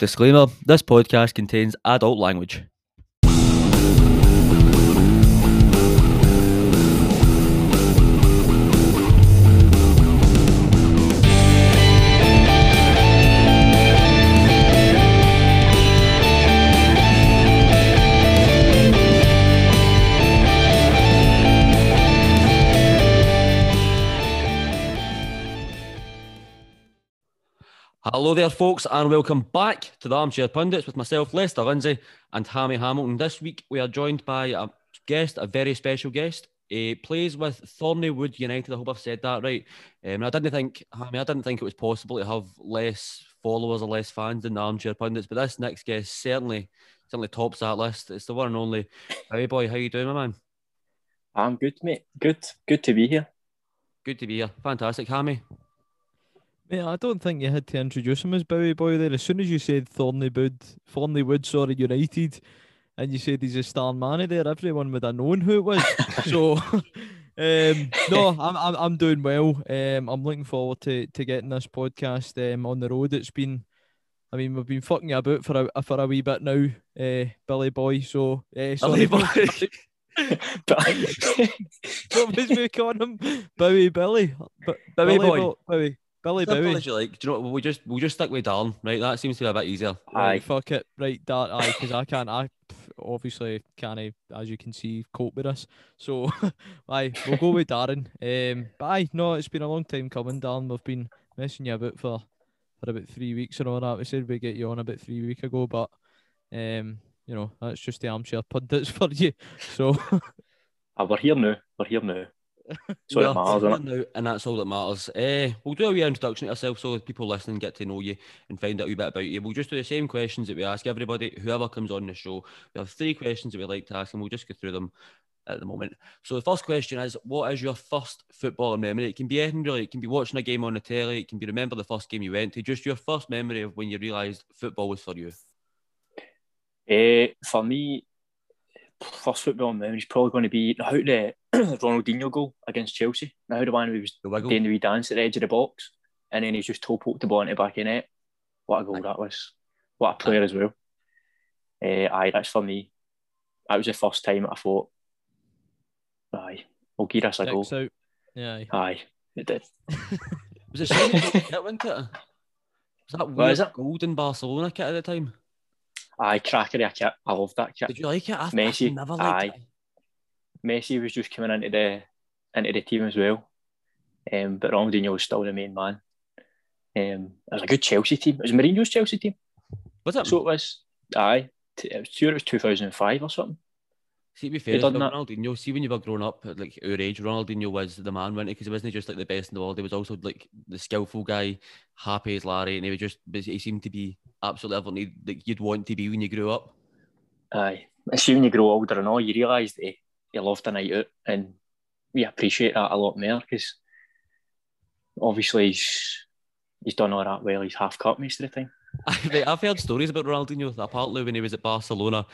Disclaimer, this podcast contains adult language. Hello there, folks, and welcome back to the Armchair Pundits with myself, Lester Lindsay, and Hammy Hamilton. This week, we are joined by a guest, a very special guest. He plays with Thornliewood United. I hope I've said that right. I didn't think it was possible to have less followers or less fans than the Armchair Pundits, but this next guest certainly tops that list. It's the one and only Howie Boy. How you doing, my man? I'm good, mate. Good to be here. Good to be here. Fantastic, Hammy. Yeah, I don't think you had to introduce him as Bowie Boy there. As soon as you said Thornliewood United, and you said he's a star man there, everyone would have known who it was. So, I'm doing well. I'm looking forward to getting this podcast on the road. It's been, we've been fucking about for a wee bit now, Billy Boy. So, sorry, Billy Boy. What was we calling him? Bowie Boy. Billy. You like? Do you know what? We'll just stick with Darren, right? That seems to be a bit easier. Aye, fuck it, right, Darren. Aye, because I obviously can't, as you can see, cope with us. So, aye, we'll go with Darren. But aye, no, it's been a long time coming, Darren. We've been messing you about for about 3 weeks and all that. We said we'd get you on about 3 weeks ago, but you know, that's just the Armchair Pundits for you. So, we're here now. So it matters, now, and that's all that matters. We'll do a wee introduction to ourselves so that people listening get to know you and find out a wee bit about you. We'll just do the same questions that we ask everybody, whoever comes on the show. We have three questions that we like to ask, and we'll just go through them at the moment. So the first question is, what is your first football memory? It can be anything really. It can be watching a game on the telly. It can be remember the first game you went to. Just your first memory of when you realised football was for you. For me, first football memory is probably going to be how the Ronaldinho goal against Chelsea. Now, how the one who was doing the wee dance at the edge of the box, and then he's just toe poked the ball into the back of the net. What a goal that was! What a player as well. Aye, that's for me. That was the first time I thought, aye, we'll give us a goal. Out. Yeah, aye, it did. Was it Shane kit, wasn't it? Was that weird golden Barcelona kit at the time? Aye, crackery, I loved that kit. Did you like it? Messi, I never liked it. Messi was just coming into the team as well, but Ronaldinho was still the main man. It was a good Chelsea team. It was Mourinho's Chelsea team. Was it? So it was. Aye, I was sure it was 2005 or something. See, to be fair, Ronaldinho. See, when you were growing up, like our age, Ronaldinho was the man, wasn't he? Because he wasn't just like the best in the world. He was also like the skillful guy, happy as Larry, and he seemed to be absolutely everything like you'd want to be when you grew up. Aye, I see when you grow older and all, you realise that. You loved a night out, and we appreciate that a lot more because obviously he's done all that well. He's half cut most of the time. I've heard stories about Ronaldinho. Apparently, when he was at Barcelona,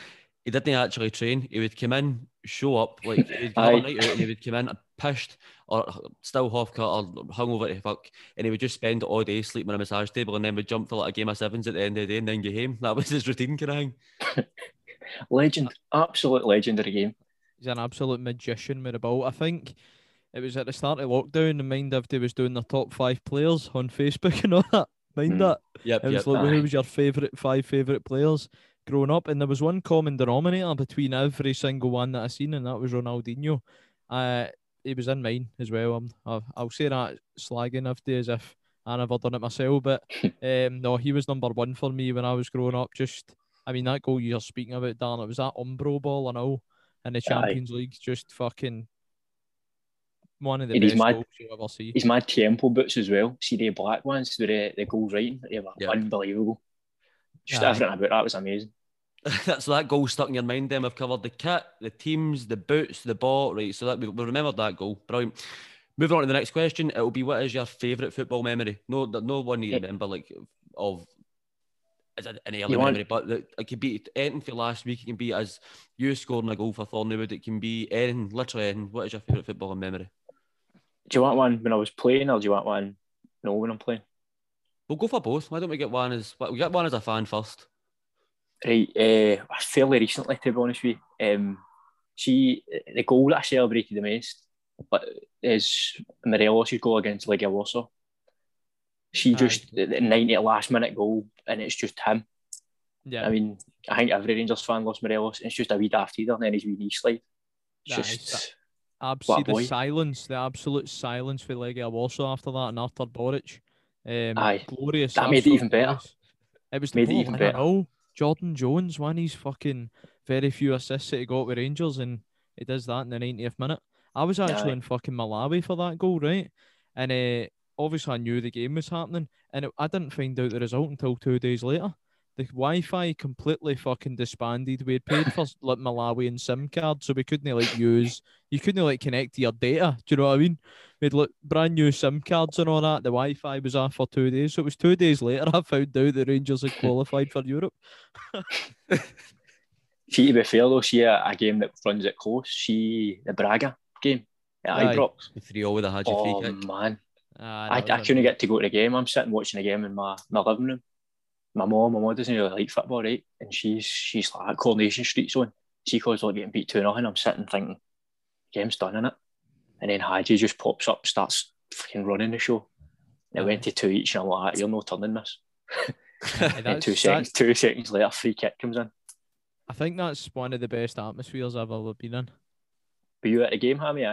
he didn't actually train. He would come in, show up, like he'd have a night out, and he would come in pissed or still half cut or hungover to fuck, and he would just spend all day sleeping on a massage table, and then would jump for like a game of sevens at the end of the day, and then get home. That was his routine, kind of thing. Legend, absolute legendary game. He's an absolute magician with a ball. I think it was at the start of lockdown, and Mind Everybody was doing their top 5 players on Facebook and all that. Mind that? Yep, it was like, who was your five favourite players growing up? And there was one common denominator between every single one that I seen, and that was Ronaldinho. He was in mine as well. I'll say that slagging everybody as if I never done it myself, but no, he was number one for me when I was growing up. That goal you're speaking about, Darren, it was that Umbro ball and all. And the Champions League, just fucking one of the best goals you'll ever see. He's mad Tiempo boots as well. See the black ones with the goals writing. They were unbelievable. Just everything about that was amazing. So that goal stuck in your mind then. We've covered the kit, the teams, the boots, the ball. Right, so that we remembered that goal. Brilliant. Moving on to the next question. It will be, what is your favourite football memory? No one you remember like of... an early memory, but it could be anything for last week. It can be as you scoring a goal for Thornliewood. It can be anything, literally anything. What is your favourite football memory? Do you want one when I was playing, or do you want one now when I'm playing? We'll go for both. Why don't we get one as a fan first? Right, fairly recently, to be honest with you. The goal that I celebrated the most is Morelos' goal against Legia Warsaw. She just, the 90th last minute goal, and it's just him. Yeah. I mean, I think every Rangers fan loves Morelos. It's just a wee daft either, and then his wee knee slide. The absolute silence for Legia Warsaw after that, and Artur Boruc. Glorious. That made it even better. It was the made it even better. Goal. Jordan Jones, one of his fucking very few assists that he got with Rangers, and he does that in the 90th minute. I was actually in fucking Malawi for that goal, right? And obviously I knew the game was happening, and I didn't find out the result until 2 days later. The Wi-Fi completely fucking disbanded. We had paid for like Malawian SIM card, so we couldn't like use. You couldn't like connect to your data. Do you know what I mean? We had like brand new SIM cards and all that. The Wi-Fi was off for 2 days, so it was 2 days later I found out the Rangers had qualified for Europe. See, to be fair though, see a game that runs it close. See the Braga game at Ibrox. 3-3 with a Hagi free kick. Oh man, I couldn't get to go to the game. I'm sitting watching the game in my living room. My mum doesn't really like football, right? And she's like, Coronation Street's on. She calls like getting beat 2-0. I'm sitting thinking, game's done, innit? And then Hagi just pops up, starts fucking running the show. And it went to 2 each, and I'm like, you're no turning this. And 2 seconds later, free kick comes in. I think that's one of the best atmospheres I've ever been in. Were you at the game, Hammy?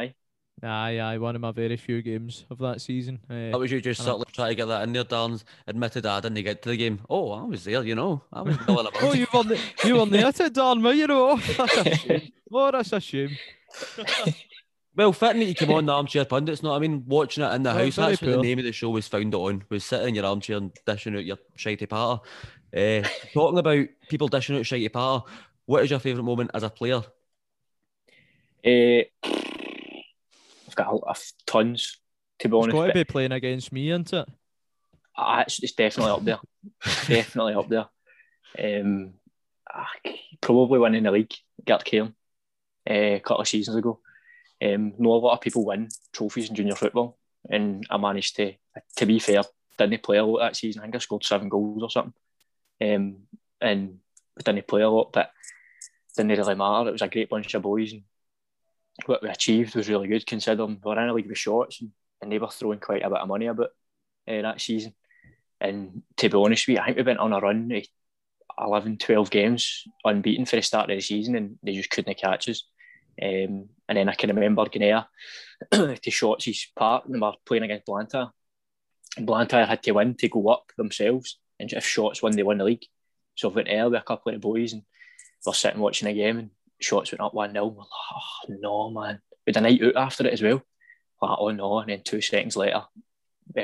Aye, one of my very few games of that season. That was you just certainly trying to get that in there, Darns. Admitted I didn't get to the game. Oh, I was there, you know. I was about. Oh, you were near to Darn, you know. That's a shame. Well, fitting that you came on the Armchair Pundits, know what I mean? Watching it in the house, that's what the name of the show was founded on, was sitting in your armchair and dishing out your shitey patter. Talking about people dishing out shitey patter, what is your favourite moment as a player? Got tons, to be honest. It's got to be playing against me, isn't it? It's definitely up there. Definitely up there. Probably winning the league, Gert Cairn, a couple of seasons ago. A lot of people win trophies in junior football, and I managed to be fair, didn't play a lot that season. I think I scored 7 goals or something. And I didn't play a lot, but it didn't really matter. It was a great bunch of boys, and what we achieved was really good, considering we were in a league with Shots, and they were throwing quite a bit of money about that season. And to be honest with you, I think we went on a run of 11, 12 games unbeaten for the start of the season, and they just couldn't catch us. And then I can remember going to Shots' park, and we were playing against Blantyre. Blantyre had to win to go up themselves, and if Shots won, they won the league. So I went there with a couple of the boys, and we were sitting watching a game, and Shots went up 1-0. We're like, oh no, man. We had a night out after it as well. Like, oh no. And then 2 seconds later,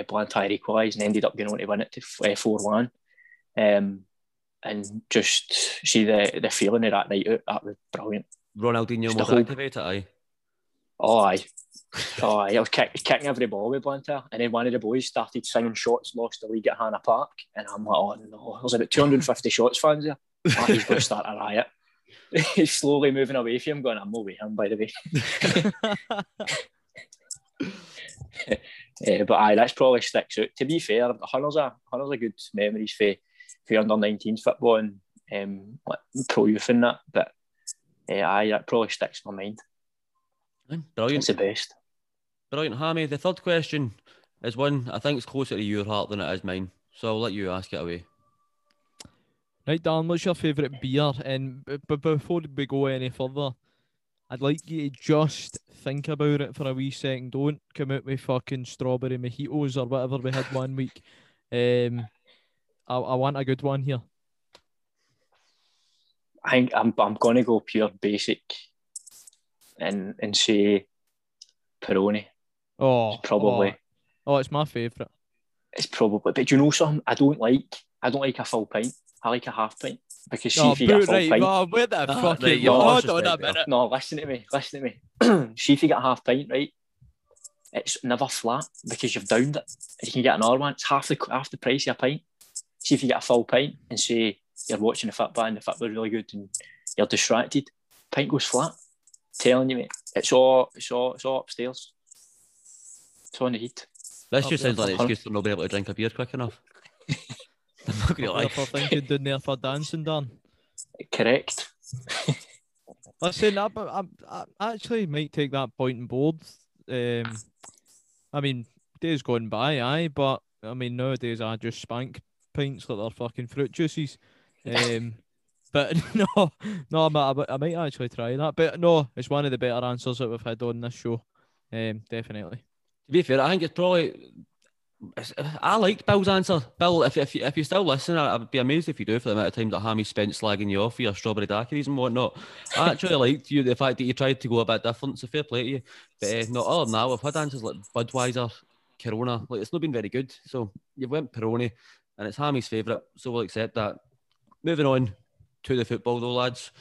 Blantyre equalised and ended up going on to win it to 4-1. And just see the feeling of that night out. That was brilliant. Ronaldinho was activated, aye? Oh, aye. Oh, aye. I was kicking every ball with Blantyre. And then one of the boys started singing Shots lost the league at Hannah Park. And I'm like, oh no. There's about 250 Shots fans there. Oh, he's going to start a riot. He's slowly moving away from him, going, I'm not with him, by the way. But aye, that's probably sticks out. To be fair, hundreds of good memories for under-19 football and like pro-youth and that, but aye, that probably sticks in my mind. Brilliant. It's the best. Brilliant, Hammy. The third question is one I think is closer to your heart than it is mine, so I'll let you ask it away. Right, Dan, what's your favourite beer? And before we go any further, I'd like you to just think about it for a wee second. Don't come out with fucking strawberry mojitos or whatever we had 1 week. I want a good one here. I think I'm going to go pure basic and say Peroni. Oh, it's probably. Oh, it's my favourite. It's probably. But do you know something? I don't like a full pint. I like a half pint because see if you get a full pint. Oh, where the fuck are you? Hold on a minute. No, listen to me. See if you get a half pint, right? It's never flat because you've downed it. You can get another one. It's half the price of a pint. See if you get a full pint and say you're watching the football and the football's really good and you're distracted. Pint goes flat. I'm telling you, mate. It's all upstairs. It's on the heat. This just sounds like an excuse for not being able to drink a beer quick enough. I'm not going to lie. For thing you've done there for dancing, Dan. Correct. Listen, I actually might take that point on board. I mean, days gone by, aye, but I mean, nowadays I just spank pints like they're fucking fruit juices. But no, I might actually try that. But no, it's one of the better answers that we've had on this show. Definitely. To be fair, I think it's probably... I liked Bill's answer. Bill, if you still listen, I'd be amazed if you do for the amount of time that Hammy spent slagging you off for your strawberry daiquiris and whatnot. I actually liked you, the fact that you tried to go a bit different, so fair play to you. But not other than that, we've had answers like Budweiser, Corona. Like, it's not been very good. So you went Peroni, and it's Hammy's favourite, so we'll accept that. Moving on to the football though, lads.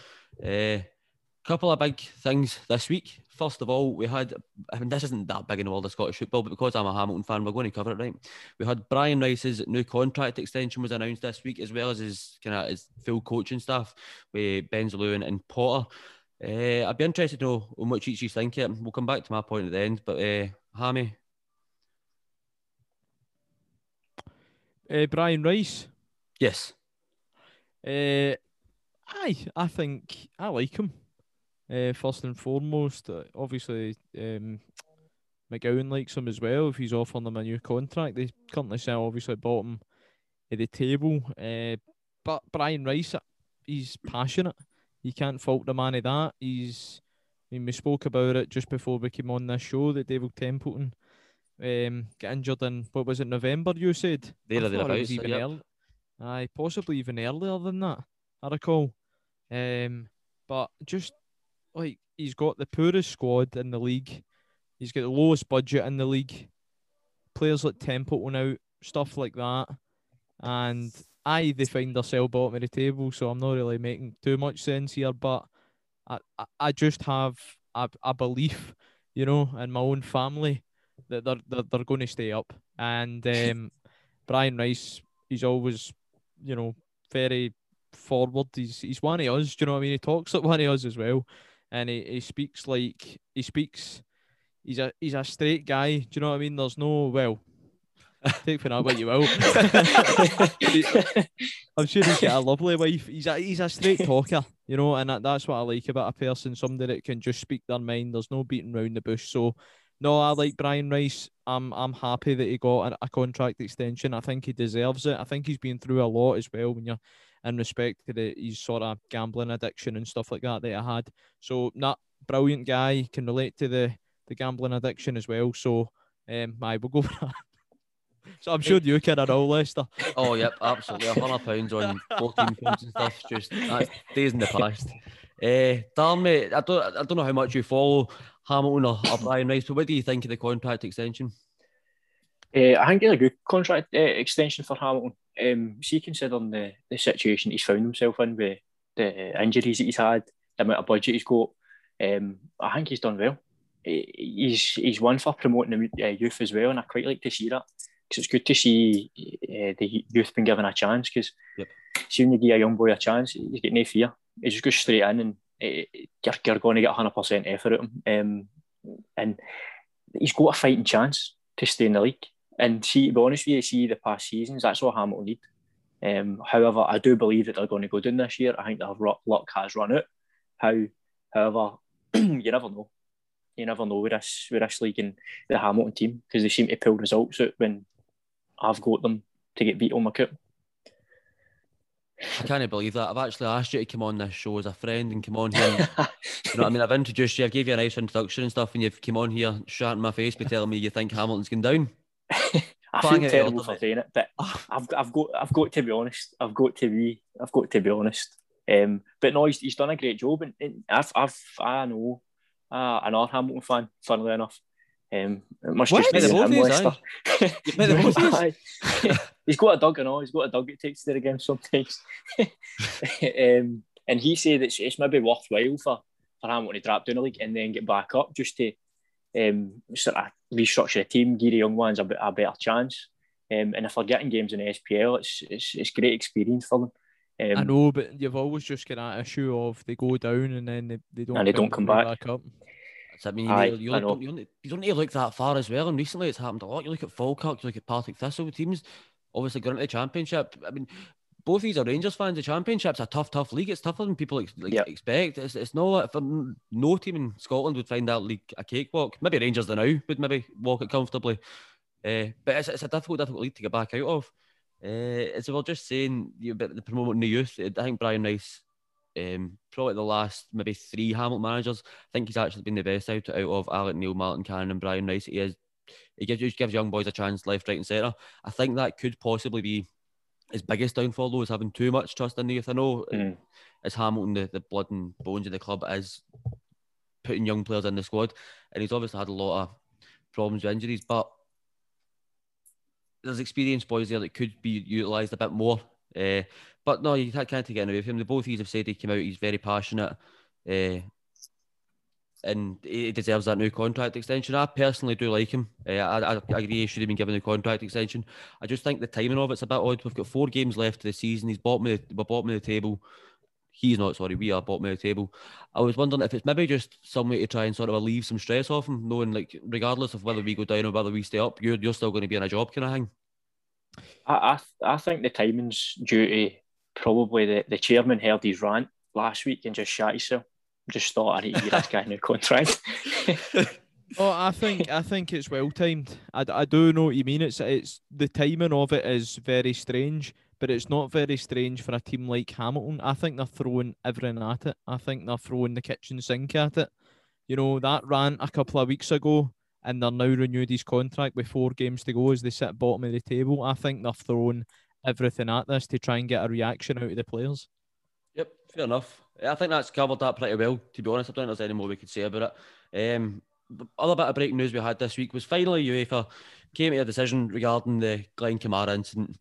Couple of big things this week. First of all, we had, I mean, this isn't that big in the world of Scottish football, but because I'm a Hamilton fan, we're going to cover it, right? We had Brian Rice's new contract extension was announced this week, as well as his kind of his full coaching staff with Benzalou and Potter. I'd be interested to know how much each you think it. We'll come back to my point at the end, but Hammy? Brian Rice? Yes. I think I like him. First and foremost, obviously, McGowan likes him as well. If he's offering them a new contract, they currently sit obviously bottom of the table. But Brian Rice, he's passionate. You can't fault the man of that. We spoke about it just before we came on this show that David Templeton got injured in what was it, November? You said possibly even earlier than that, I recall. But just. Like, he's got the poorest squad in the league. He's got the lowest budget in the league. Players like Templeton out, stuff like that. And they find themselves bottom of the table, so I'm not really making too much sense here, but I just have a belief, you know, in my own family that they're going to stay up. And Brian Rice, he's always, you know, very forward. He's one of us, do you know what I mean? He talks like one of us as well. And he speaks like he speaks. He's a straight guy. Do you know what I mean? There's no take for that what you will. I'm sure he's got a lovely wife. He's a straight talker, you know, and that's what I like about a person. Somebody that can just speak their mind. There's no beating around the bush. So no, I like Brian Rice. I'm happy that he got a contract extension. I think he deserves it. I think he's been through a lot as well. When you're in respect to his sort of gambling addiction and stuff like that I had. So, brilliant guy, can relate to the gambling addiction as well. So, we'll go for that. So, I'm sure you can at all, Lester. Oh, yep, absolutely. £100 on 14 pounds and stuff. Just days in the past. Darn, mate, I don't know how much you follow Hamilton or Brian Rice, but what do you think of the contract extension? I think it's a good contract extension for Hamilton. See, considering the situation he's found himself in with the injuries that he's had, the amount of budget he's got, I think he's done well. He's one for promoting the youth as well, and I quite like to see that because it's good to see the youth been given a chance. Because when you give a young boy a chance, he's got no fear. He just goes straight in, and you're going to get 100% effort at him. And he's got a fighting chance to stay in the league. And to be honest with you, the past seasons, that's all Hamilton need. However, I do believe that they're going to go down this year. I think their luck has run out. However, you never know. You never know with this league and the Hamilton team, because they seem to pull results out when I've got them to get beat on my cup. I can't believe that. I've actually asked you to come on this show as a friend and come on here. And, you know what I mean? I've introduced you, I've gave you a nice introduction and stuff, and you've come on here, shat in my face by telling me you think Hamilton's gone down. I feel terrible for saying it, but I've got to be honest. I've got to be honest. But no, he's done a great job, and I know another Hamilton fan, funnily enough. It must just be the He's got a dog and all. He's got a dog. It takes to the game sometimes. And he said it's maybe worthwhile for Hamilton to drop down the league and then get back up just to sort of restructure the team, give the young ones a better chance. And if they're getting games in the SPL, it's great experience for them. I know, but you've always just got that issue of they go down and then they don't come back up. I mean, you don't need to look that far as well. And recently, it's happened a lot. You look at Falkirk, you look at Partick Thistle teams. obviously going into the Championship. I mean, both these are Rangers fans. The Championship's a tough league. It's tougher than people expect. It's not, for no team in Scotland would find that league a cakewalk. Maybe Rangers the now would maybe walk it comfortably. But it's a difficult league to get back out of. As I was just saying, about the promoting the youth, I think Brian Rice, probably the last maybe three Hamilton managers, I think he's actually been the best out of Alec Neil, Martin Cannon and Brian Rice. He gives young boys a chance left, right and centre. I think that could possibly be his biggest downfall, though, is having too much trust in the youth. I know as Hamilton, the blood and bones of the club is putting young players in the squad, and he's obviously had a lot of problems with injuries, but there's experienced boys there that could be utilised a bit more. But no, you can't take it away from him. The both of these have said he came out, he's very passionate, and he deserves that new contract extension. I personally do like him. I agree he should have been given the contract extension. I just think the timing of it's a bit odd. We've got 4 games left of the season. We're bottom of the table. We are bottom of the table. I was wondering if it's maybe just some way to try and sort of alleviate some stress off him, knowing like regardless of whether we go down or whether we stay up, you're still going to be in a job kind of thing. I think the timing's due to probably the chairman heard his rant last week and just shat himself. Just thought I need to get this guy a new contract. I think it's well timed. I do know what you mean. It's the timing of it is very strange, but it's not very strange for a team like Hamilton. I think they're throwing everything at it. I think they're throwing the kitchen sink at it. You know, that rant a couple of weeks ago, and they're now renewed his contract with 4 games to go as they sit bottom of the table. I think they're throwing everything at this to try and get a reaction out of the players. Yep, fair enough. I think that's covered that pretty well, to be honest. I don't think there's any more we could say about it. The other bit of breaking news we had this week was finally UEFA came to a decision regarding the Glenn Kamara incident.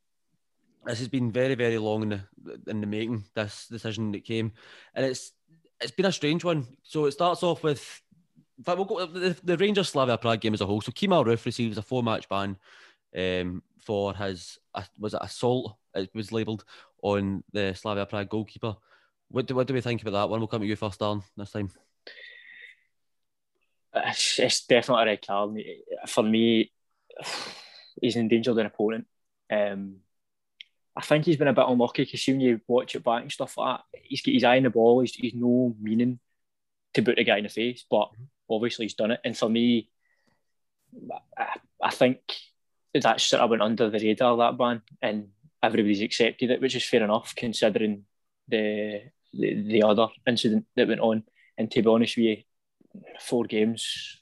This has been very, very long in the making, this decision that came. And it's been a strange one. So it starts off with... In fact, we'll go the Rangers Slavia Prague game as a whole. So Kemal Roof receives a 4-match ban for his assault, it was labelled, on the Slavia Prague goalkeeper. What do we think about that one? We'll come to you first, Darren, this time. It's definitely a red card. For me, he's endangered an opponent. I think he's been a bit unlucky because when you watch it back and stuff like that, he's got his eye on the ball. He's no meaning to boot the guy in the face, but obviously he's done it. And for me, I think that sort of went under the radar, that ban, and everybody's accepted it, which is fair enough considering the other incident that went on. And to be honest with you, 4 games,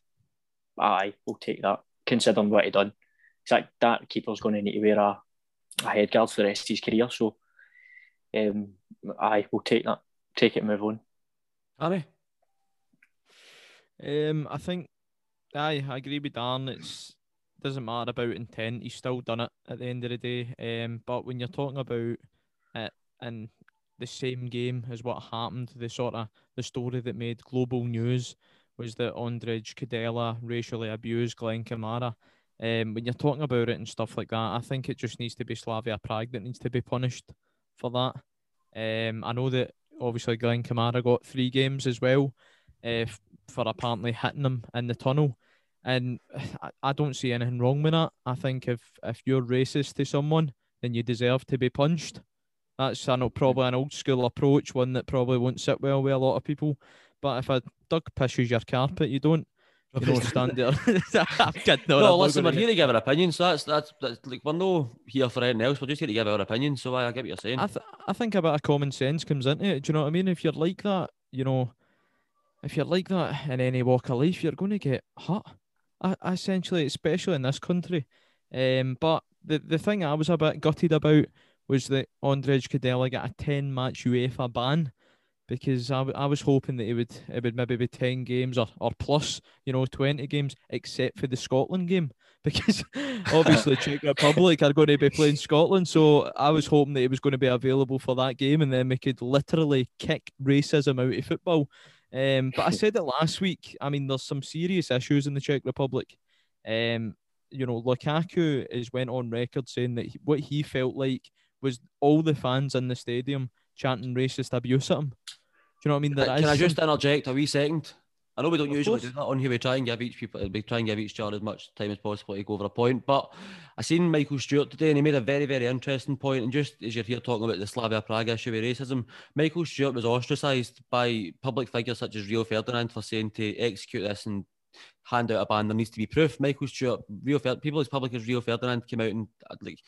aye, we'll take that, considering what he done. It's like that keeper's going to need to wear a head guard for the rest of his career, so aye, we'll take that. Take it and move on. Harry? I think, aye, I agree with Darren. It doesn't matter about intent. He's still done it at the end of the day. But when you're talking about it and the same game as what happened, the story that made global news was that Andrej Kadela racially abused Glenn Kamara. When you're talking about it and stuff like that, I think it just needs to be Slavia Prague that needs to be punished for that. I know that obviously Glenn Kamara got 3 games as well for apparently hitting him in the tunnel, and I don't see anything wrong with that. I think if you're racist to someone, then you deserve to be punched. That's probably an old school approach, one that probably won't sit well with a lot of people. But if a dog pisses your carpet, you don't stand there. I'm kidding. No, listen, we're here to give our opinion. So that's like, we're not here for anything else. We're just here to give our opinion. So I get what you're saying. I think a bit of common sense comes into it. Do you know what I mean? If you're like that in any walk of life, you're going to get hurt. Essentially, especially in this country. But the thing I was a bit gutted about was that Andrej Kadela got a 10-match UEFA ban, because I was hoping that it would maybe be 10 games or plus, 20 games, except for the Scotland game, because obviously Czech Republic are going to be playing Scotland, so I was hoping that it was going to be available for that game, and then we could literally kick racism out of football. But I said it last week, I mean, there's some serious issues in the Czech Republic. Lukaku went on record saying that what he felt like was all the fans in the stadium chanting racist abuse at him. Do you know what I mean? Can I just interject a wee second? I know we don't usually do that on here. We try and give each people, we try and give each child as much time as possible to go over a point. But I seen Michael Stewart today, and he made a very, very interesting point. And just as you're here talking about the Slavia Prague issue with racism, Michael Stewart was ostracised by public figures such as Rio Ferdinand for saying to execute this and hand out a ban. There needs to be proof. Michael Stewart, people as public as Rio Ferdinand came out and like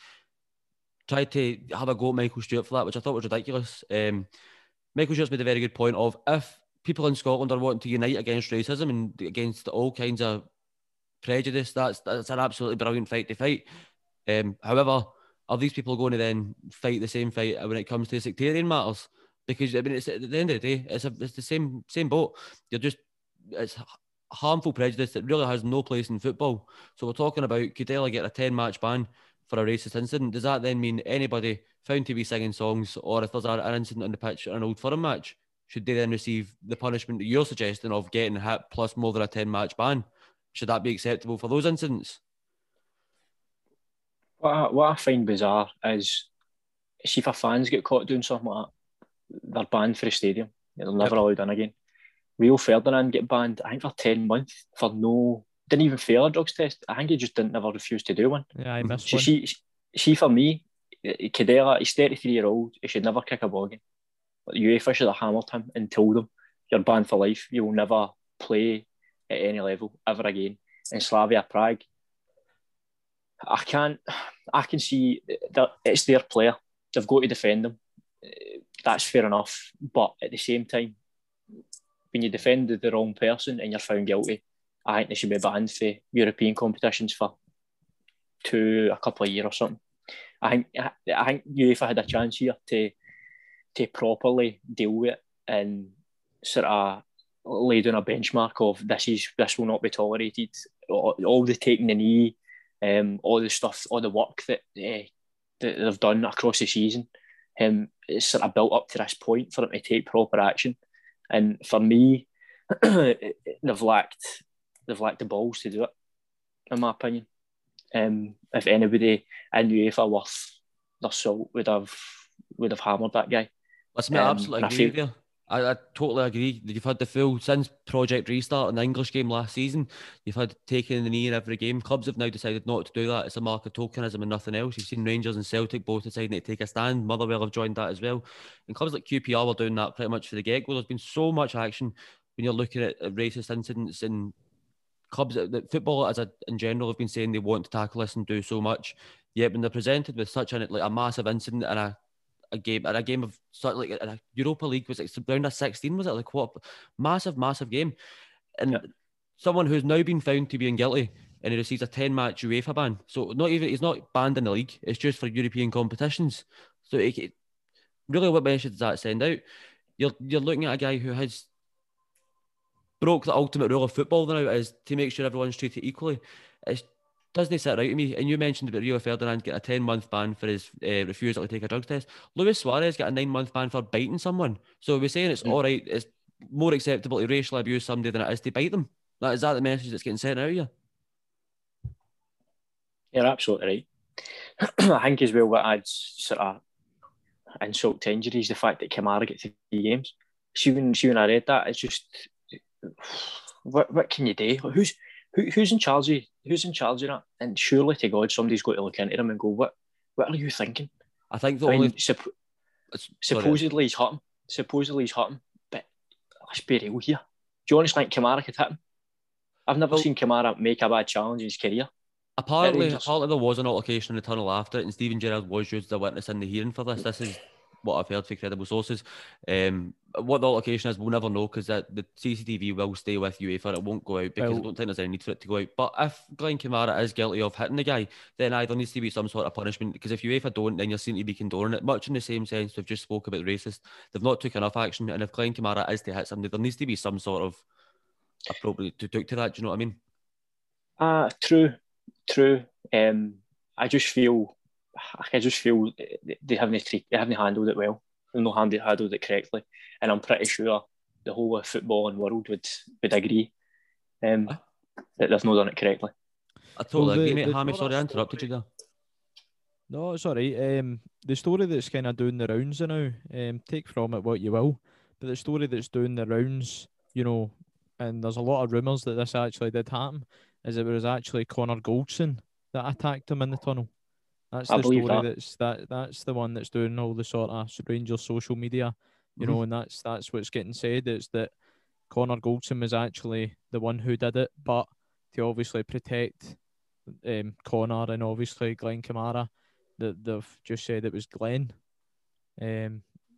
tried to have a go at Michael Stewart for that, which I thought was ridiculous. Michael Stewart's made a very good point of if people in Scotland are wanting to unite against racism and against all kinds of prejudice, that's an absolutely brilliant fight to fight. However, are these people going to then fight the same fight when it comes to sectarian matters? Because I mean, it's, at the end of the day, it's the same boat. It's harmful prejudice that really has no place in football. So we're talking about, could Dela get a 10-match ban for a racist incident? Does that then mean anybody found to be singing songs, or if there's an incident on the pitch at an Old Firm match, should they then receive the punishment that you're suggesting of getting hit plus more than a 10-match ban? Should that be acceptable for those incidents? What I find bizarre is, see, if our fans get caught doing something like that, they're banned for the stadium. They're never allowed in again. Rio Ferdinand get banned, I think, for 10 months for no... Didn't even fail a drugs test. I think he just didn't ever refuse to do one. Yeah, I missed one. See, for me, Kadela, he's 33-year-old. He should never kick a ball game. UEFA should have hammered him and told him, you're banned for life. You will never play at any level ever again. In Slavia Prague, I can see that it's their player. They've got to defend them. That's fair enough. But at the same time, when you defend the wrong person and you're found guilty, I think they should be banned for European competitions for a couple of years or something. I think UEFA had a chance here to properly deal with it and sort of lay down a benchmark of this will not be tolerated. All the taking the knee, all the stuff, all the work that they've done across the season, it's sort of built up to this point for them to take proper action. And for me, they've lacked the balls to do it, in my opinion. If anybody in UEFA worth their salt would have hammered that guy. Listen, I absolutely agree with you. I totally agree. You've had the full, since Project Restart in the English game last season, you've had taking the knee in every game. Clubs have now decided not to do that. It's a mark of tokenism and nothing else. You've seen Rangers and Celtic both deciding to take a stand. Motherwell have joined that as well. And clubs like QPR were doing that pretty much for the get-go. There's been so much action when you're looking at racist incidents, and clubs, football as in general, have been saying they want to tackle this and do so much. Yet when they're presented with such a massive incident and a game of sort of like a Europa League, was like round of 16, was it? Like what? Massive game. And someone who's now been found to be guilty and he receives a 10-match UEFA ban. So he's not banned in the league. It's just for European competitions. So it really, what message does that send out? You're looking at a guy who has broke the ultimate rule of football now, is to make sure everyone's treated equally. It doesn't sit right to me. And you mentioned about Rio Ferdinand getting a 10-month ban for his refusal to take a drug test. Luis Suarez got a 9-month ban for biting someone. So we're saying it's all right, it's more acceptable to racially abuse somebody than it is to bite them. Is that the message that's getting sent out of you? You're absolutely right. I think as well what adds sort of insult to injury is the fact that Kamara gets 3 games. See when I read that, it's just... What can you do? Who's in charge of that? And surely to God, somebody's got to look into them and go, What are you thinking? I think supposedly he's hurt him. But let's be real here. Do you honestly think Kamara could hit him? I've never seen Kamara make a bad challenge in his career. Apparently there was an altercation in the tunnel after it, and Stephen Gerrard was used as a witness in the hearing for this. This is what I've heard from credible sources. What the altercation is, we'll never know, because the CCTV will stay with UEFA. It won't go out, because I don't think there's any need for it to go out. But if Glenn Kamara is guilty of hitting the guy, then either needs to be some sort of punishment, because if UEFA don't, then you're seen to be condoning it. Much in the same sense we've just spoke about the racist. They've not took enough action, and if Glenn Kamara is to hit somebody, there needs to be some sort of appropriate to take to that. Do you know what I mean? True. I just feel they haven't handled it well. They've not handled it correctly, and I'm pretty sure the whole footballing world would agree that they've not done it correctly. I totally agree, mate. Hammy, sorry I interrupted you there. No, it's all right. The story that's kind of doing the rounds now, take from it what you will, but the story that's doing the rounds, and there's a lot of rumours that this actually did happen, is it was actually Conor Goldson that attacked him in the tunnel. That's the story that's the one that's doing all the sort of stranger social media, you know, and that's what's getting said, is that Conor Goldson was actually the one who did it, but to obviously protect Conor and obviously Glenn Kamara, they've just said it was Glenn.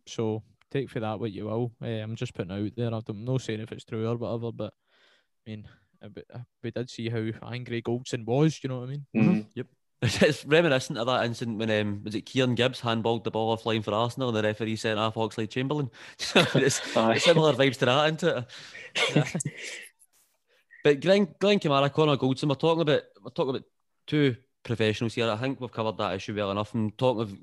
So take for that what you will. I'm just putting it out there. I'm not saying if it's true or whatever, but I mean, we did see how angry Goldson was. You know what I mean? Yep. It's reminiscent of that incident when was it Kieran Gibbs handballed the ball offline for Arsenal and the referee sent off Oxlade-Chamberlain. it's similar vibes to that, isn't it? Yeah. But Glenn Kamara, Conor Goldson, we're talking about two professionals here. I think we've covered that issue well enough. And talking of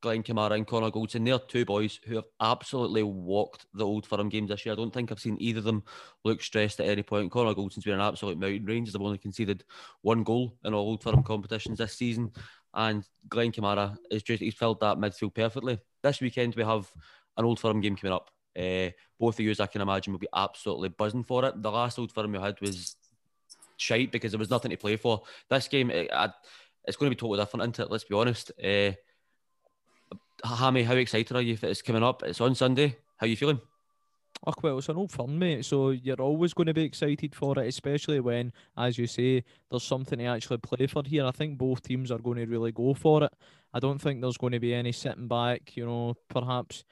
Glenn Kamara and Conor Goldson, they're two boys who have absolutely walked the Old Firm games this year. I don't think I've seen either of them look stressed at any point. Conor Goldson's been an absolute mountain range. They've only conceded one goal in all Old Firm competitions this season, and Glenn Kamara he's filled that midfield perfectly. This weekend we have an Old Firm game coming up. Both of you, as I can imagine, will be absolutely buzzing for it. The last Old Firm we had was shite because there was nothing to play for. This game, it's going to be totally different, isn't it? Let's be honest. Hammy, how excited are you for it's coming up? It's on Sunday. How are you feeling? Oh, well, it's an Old Firm, mate, so you're always going to be excited for it, especially when, as you say, there's something to actually play for here. I think both teams are going to really go for it. I don't think there's going to be any sitting back, you know, perhaps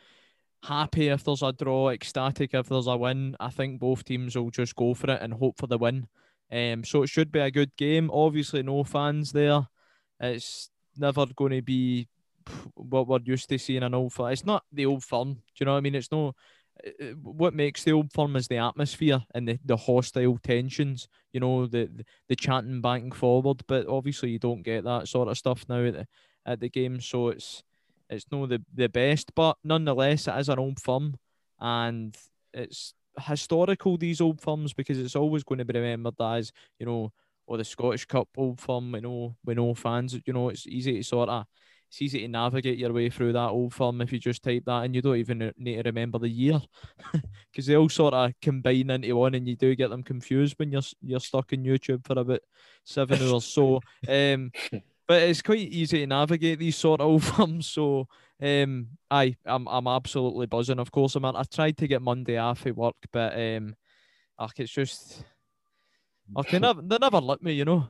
happy if there's a draw, ecstatic if there's a win. I think both teams will just go for it and hope for the win. So it should be a good game. Obviously, no fans there. It's never going to be what we're used to seeing an Old Firm. It's not the Old Firm, do you know what I mean? It's no. What makes the Old Firm is the atmosphere and the hostile tensions, you know, the chanting back and forward, but obviously you don't get that sort of stuff now at the game, so it's no the best, but nonetheless it is an Old Firm, and it's historical, these Old Firms, because it's always going to be remembered as, you know, or the Scottish Cup Old Firm, you know, with no fans, you know, it's easy to navigate your way through that Old Firm if you just type that, and you don't even need to remember the year because they all sort of combine into one, and you do get them confused when you're stuck in YouTube for about 7 hours. So, but it's quite easy to navigate these sort of Old Firms. So, I'm absolutely buzzing. Of course, I tried to get Monday off at work, but it's just they never let me, you know.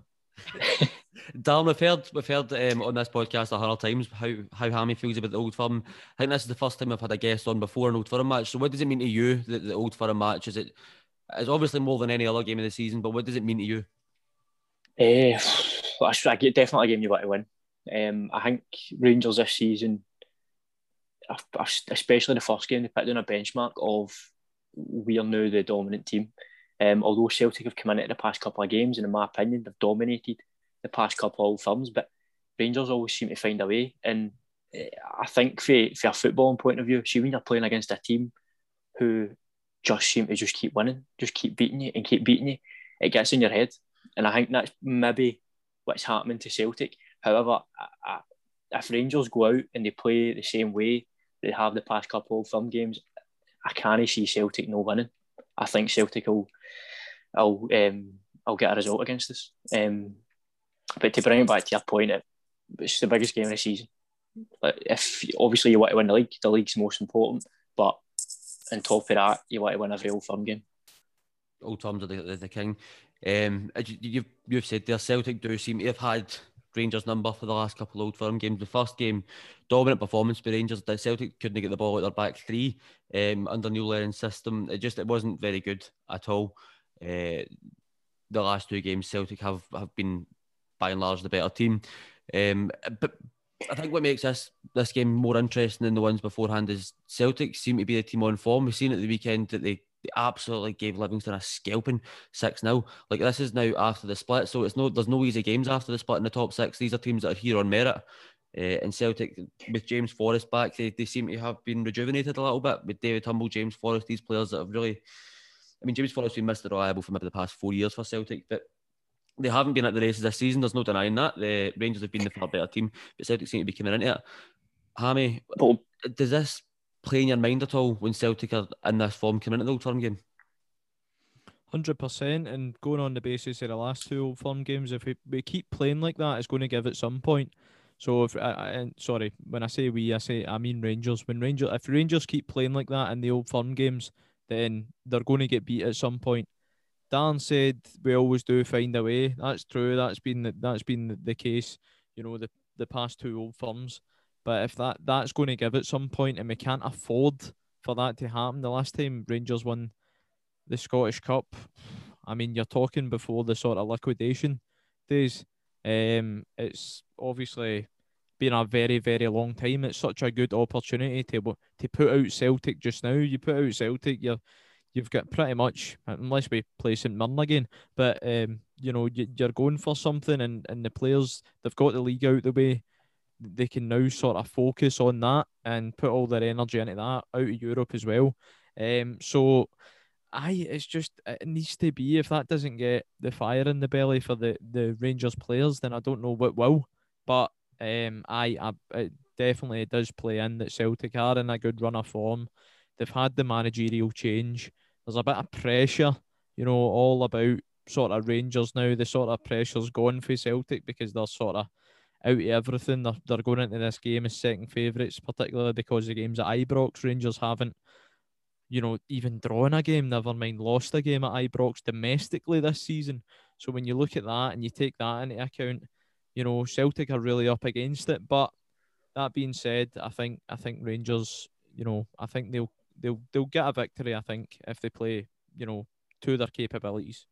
Darren, we've heard on this podcast 100 times how Hammy feels about the Old Firm. I think this is the first time I've had a guest on before an Old Firm match. So what does it mean to you, the Old Firm match? It's obviously more than any other game of the season, but what does it mean to you? Definitely a game you've got to win. I think Rangers this season, especially the first game, they put down a benchmark of we are now the dominant team. Although Celtic have come in at the past couple of games, and in my opinion, they've dominated the past couple of Old Firms, but Rangers always seem to find a way. And I think for a footballing point of view, see when you're playing against a team who just seem to just keep winning, just keep beating you and keep beating you, it gets in your head. And I think that's maybe what's happening to Celtic. However, if Rangers go out and they play the same way they have the past couple of Old Firm games, I can't see Celtic no winning. I think Celtic will get a result against us. But to bring it back to your point, it's the biggest game of the season. If obviously you want to win the league's most important, but on top of that, you want to win every Old Firm game. Old Firms are the king. You've said there, Celtic do seem to have had Rangers' number for the last couple of Old Firm games. The first game, dominant performance by Rangers. The Celtic couldn't get the ball out their back three under Neil Lennon's system. It wasn't very good at all. The last two games, Celtic have been by and large the better team. But I think what makes this game more interesting than the ones beforehand is Celtic seem to be a team on form. We've seen at the weekend that they absolutely gave Livingston a scalping 6-0. Like, this is now after the split, so there's no easy games after the split in the top six. These are teams that are here on merit. And Celtic, with James Forrest back, they seem to have been rejuvenated a little bit with David Turnbull, James Forrest, these players that have really... I mean, James Forrest has been Mr. Reliable for maybe the past 4 years for Celtic, but they haven't been at the races this season. There's no denying that. The Rangers have been the far better team, but Celtic seem to be coming into it. Hammy, does this play in your mind at all when Celtic are in this form coming into the Old Firm game? 100%, and going on the basis of the last two Old Firm games, if we keep playing like that, it's going to give at some point. So if sorry, when I say we, I say I mean Rangers. If Rangers keep playing like that in the Old Firm games, then they're going to get beat at some point. Darren said we always do find a way. That's true. That's been the case, you know, the past two Old Firms. But if that's going to give at some point, and we can't afford for that to happen. The last time Rangers won the Scottish Cup, I mean, you're talking before the sort of liquidation days. It's obviously been a very, very long time. It's such a good opportunity to put out Celtic just now. You put out Celtic, you've got pretty much, unless we play St Mirren again, but you know, you're going for something, and the players, they've got the league out the way. They can now sort of focus on that and put all their energy into that, out of Europe as well. So it's just, it needs to be. If that doesn't get the fire in the belly for the Rangers players, then I don't know what will. But it definitely does play in that Celtic are in a good run of form. They've had the managerial change. There's a bit of pressure, you know, all about sort of Rangers now. The sort of pressure's gone for Celtic because they're sort of out of everything. They're going into this game as second favourites, particularly because the games at Ibrox, Rangers haven't, you know, even drawn a game, never mind lost a game at Ibrox domestically this season. So when you look at that and you take that into account, you know, Celtic are really up against it. But that being said, I think Rangers, you know, I think they'll get a victory, I think, if they play, you know, to their capabilities.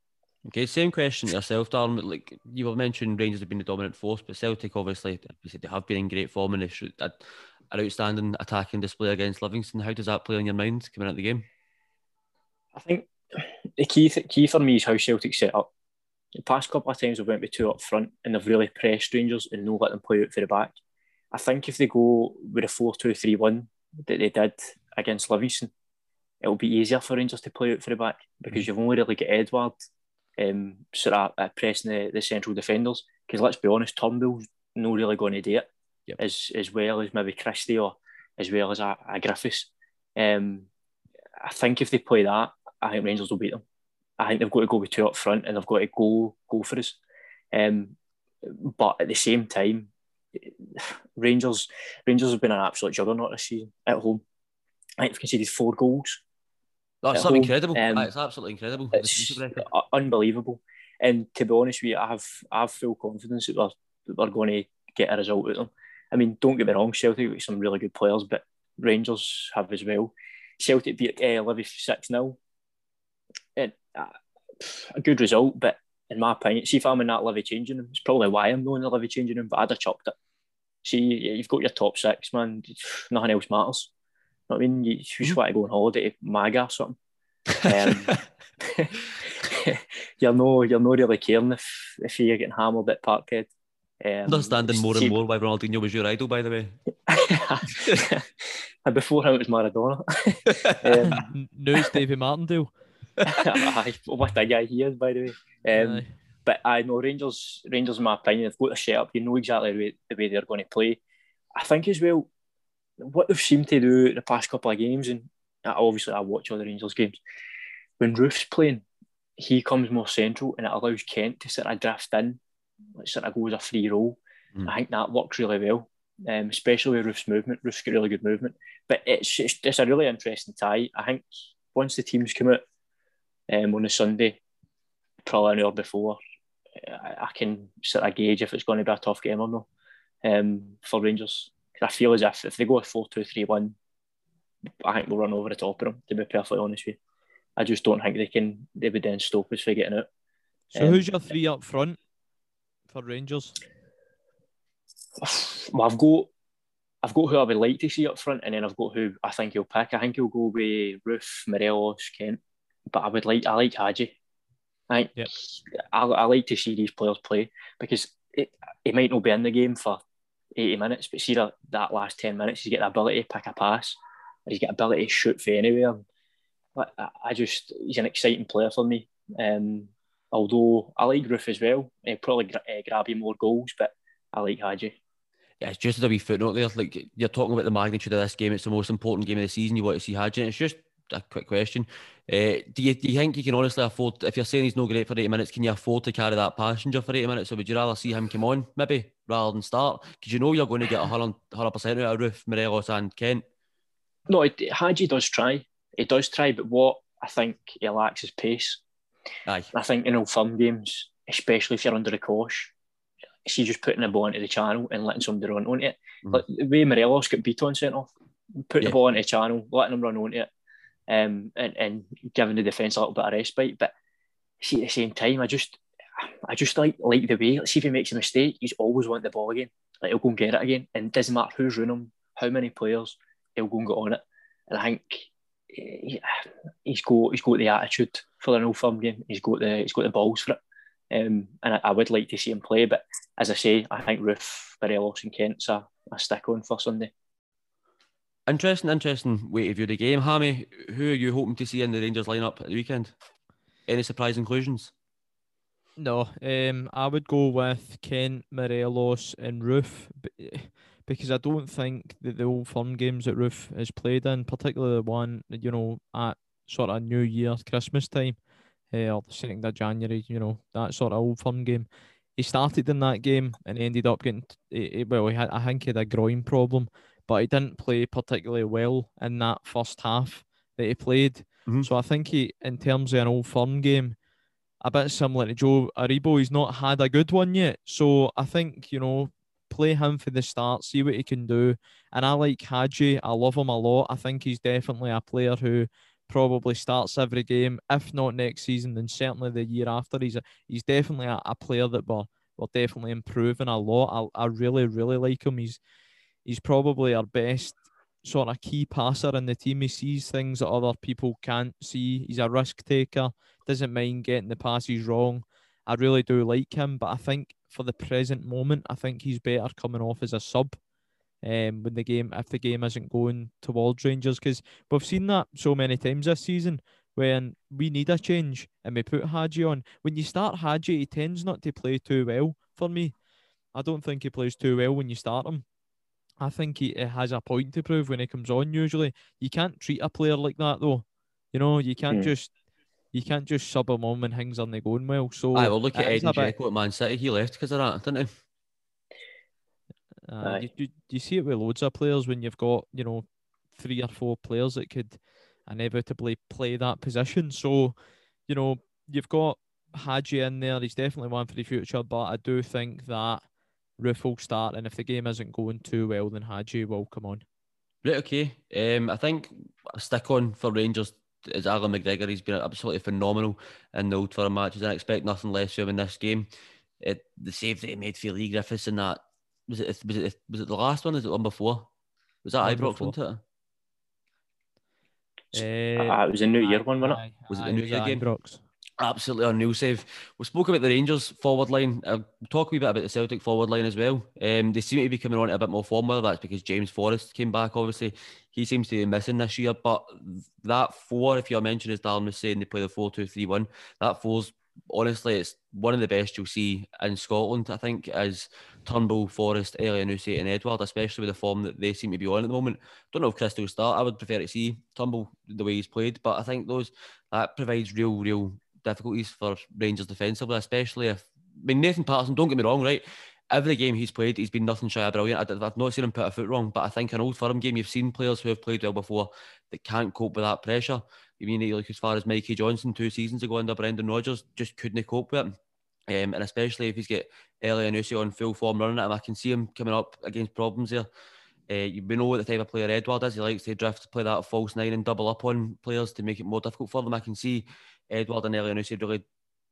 Okay, same question to yourself, Darren. Like you were mentioning, Rangers have been the dominant force, but Celtic obviously, they have been in great form, and they should an outstanding attacking display against Livingston. How does that play on your mind coming out of the game? I think the key for me is how Celtic set up. The past couple of times we went with two up front, and they've really pressed Rangers and not let them play out for the back. I think if they go with a 4-2-3-1 that they did against Livingston, it'll be easier for Rangers to play out for the back, because you've only really got Édouard sort of pressing the central defenders, because let's be honest, Turnbull's not really going to do it. Yep. As well as maybe Christie, or as well as a Griffiths. I think if they play that, I think Rangers will beat them. I think they've got to go with two up front, and they've got to go for us. But at the same time, Rangers have been an absolute juggernaut this season at home. I think they've conceded 4 goals. That's incredible. It's absolutely incredible. It's unbelievable. And to be honest with you, I have full confidence that we're going to get a result out of them. I mean, don't get me wrong, Celtic with some really good players, but Rangers have as well. Celtic beat Livy 6-0. A good result, but in my opinion, see, if I'm in that Livy changing room, it's probably why I'm not in the Livy changing room, but I'd have chucked it. See, you've got your top 6, man. Nothing else matters. You know what I mean? You just want to go on holiday to MAGA or something. You're not really caring if you're getting hammered at Parkhead. Understanding more and more why Ronaldinho was your idol, by the way. And before him it was Maradona. Now it's David Martindale. What a guy he is, by the way. But I know Rangers in my opinion, they've got their set up. You know exactly the way they're going to play. I think as well, what they've seemed to do the past couple of games, and obviously I watch all the Rangers games, when Roof's playing, he comes more central, and it allows Kent to sort of drift in, sort of go as a free roll. I think that works really well, especially with Roof's movement. Roof's got really good movement, but it's a really interesting tie. I think once the teams come out on a Sunday, probably an hour before, I can sort of gauge if it's going to be a tough game or not for Rangers. I feel as if they go 4-2-3-1, I think we'll run over the top of them, to be perfectly honest with you. I just don't think they would then stop us for getting out. So who's your 3 up front for Rangers? Well, I've got who I would like to see up front, and then I've got who I think he'll pick. I think he'll go with Roof, Morelos, Kent, but I like Hagi. I like to see these players play, because he might not be in the game for 80 minutes, but see that last 10 minutes, he's got the ability to pick a pass, he's got the ability to shoot for anywhere. He's an exciting player for me. Although I like Roof as well, he'll probably grab you more goals, but I like Hagi. Yeah, it's just a wee footnote there. Like, you're talking about the magnitude of this game, it's the most important game of the season. You want to see Hagi, and it's just a quick question. Do you think you can honestly afford, if you're saying he's no great for 80 minutes, can you afford to carry that passenger for 80 minutes? Or would you rather see him come on, maybe, rather than start? Because you know you're going to get 100% out of Roof, Morelos and Kent. No, Hagi does try. He does try, but what I think he lacks is pace. Aye. I think in Old Firm games, especially if you're under the cosh, see just putting the ball into the channel and letting somebody run onto it. Mm-hmm. Like the way Morelos got beat on sent off, putting the ball into the channel, letting him run onto it, and giving the defence a little bit of respite. But see, at the same time, I just like the way. Like, see if he makes a mistake, he's always want the ball again. Like he'll go and get it again, and it doesn't matter who's running him, how many players, he'll go and get on it. And I think he's got the attitude for an Old Firm game. He's got the balls for it. And I would like to see him play, but as I say, I think Roof, Morelos and Kent's a stick on for Sunday. Interesting way to view the game. Hammy, who are you hoping to see in the Rangers lineup at the weekend? Any surprise inclusions? No, I would go with Kent, Morelos and Roof, because I don't think that the Old Firm games that Roof has played in, particularly the one, you know, at sort of New Year, Christmas time, or the 2nd of January, you know, that sort of Old Firm game. He started in that game and ended up getting, I think he had a groin problem, but he didn't play particularly well in that first half that he played. Mm-hmm. So I think he, in terms of an Old Firm game, a bit similar to Joe Aribo, he's not had a good one yet. So I think, you know, play him for the start, see what he can do. And I like Hagi, I love him a lot. I think he's definitely a player who probably starts every game, if not next season, then certainly the year after. He's definitely a player that we're definitely improving a lot. I really, really like him. He's probably our best sort of key passer in the team. He sees things that other people can't see. He's a risk taker, doesn't mind getting the passes wrong. I really do like him, but I think for the present moment, I think he's better coming off as a sub. When the game, if the game isn't going towards Rangers, because we've seen that so many times this season when we need a change and we put Hagi on. When you start Hagi, he tends not to play too well for me. I don't think he plays too well when you start him. I think he has a point to prove when he comes on. Usually, you can't treat a player like that though. You know, you can't just sub him on when things aren't going well. So, I will look at Edin Dzeko at Man City. He left because of that, didn't he? You see it with loads of players when you've got, you know, 3 or 4 players that could inevitably play that position. So, you know, you've got Hagi in there. He's definitely one for the future, but I do think that Roof will start, and if the game isn't going too well, then Hagi will come on. Right, okay. I think a stick on for Rangers is Alan McGregor. He's been absolutely phenomenal in the Old Firm matches. I expect nothing less from him in this game. The save that he made for Lee Griffiths in that. Was it the last one? Is it one before? Was that Ibrox, wasn't it? It was a New Year one, wasn't it? Was it the New Year game? Ibrox. Absolutely unreal save. We spoke about the Rangers forward line. I'll talk a wee bit about the Celtic forward line as well. They seem to be coming on to a bit more form, whether that's because James Forrest came back, obviously. He seems to be missing this year, but that 4, if you're mentioning, as Darren was saying, they play the 4-2-3-1. That 4's honestly, it's one of the best you'll see in Scotland, I think, as Turnbull, Forrest, Elyounoussi and Édouard, especially with the form that they seem to be on at the moment. Don't know if Crystal will start. I would prefer to see Turnbull the way he's played, but I think that provides real difficulties for Rangers defensively, especially if... I mean, Nathan Patterson, don't get me wrong, right? Every game he's played, he's been nothing shy of brilliant. I've not seen him put a foot wrong, but I think an Old Firm game, you've seen players who have played well before that can't cope with that pressure. I mean, you look as far as Mikey Johnson 2 seasons ago under Brendan Rodgers, just couldn't cope with it. And especially if he's got Elyounoussi on full form running at him, I can see him coming up against problems there. We know what the type of player Édouard is. He likes to drift, play that false 9 and double up on players to make it more difficult for them. I can see Édouard and Elyounoussi really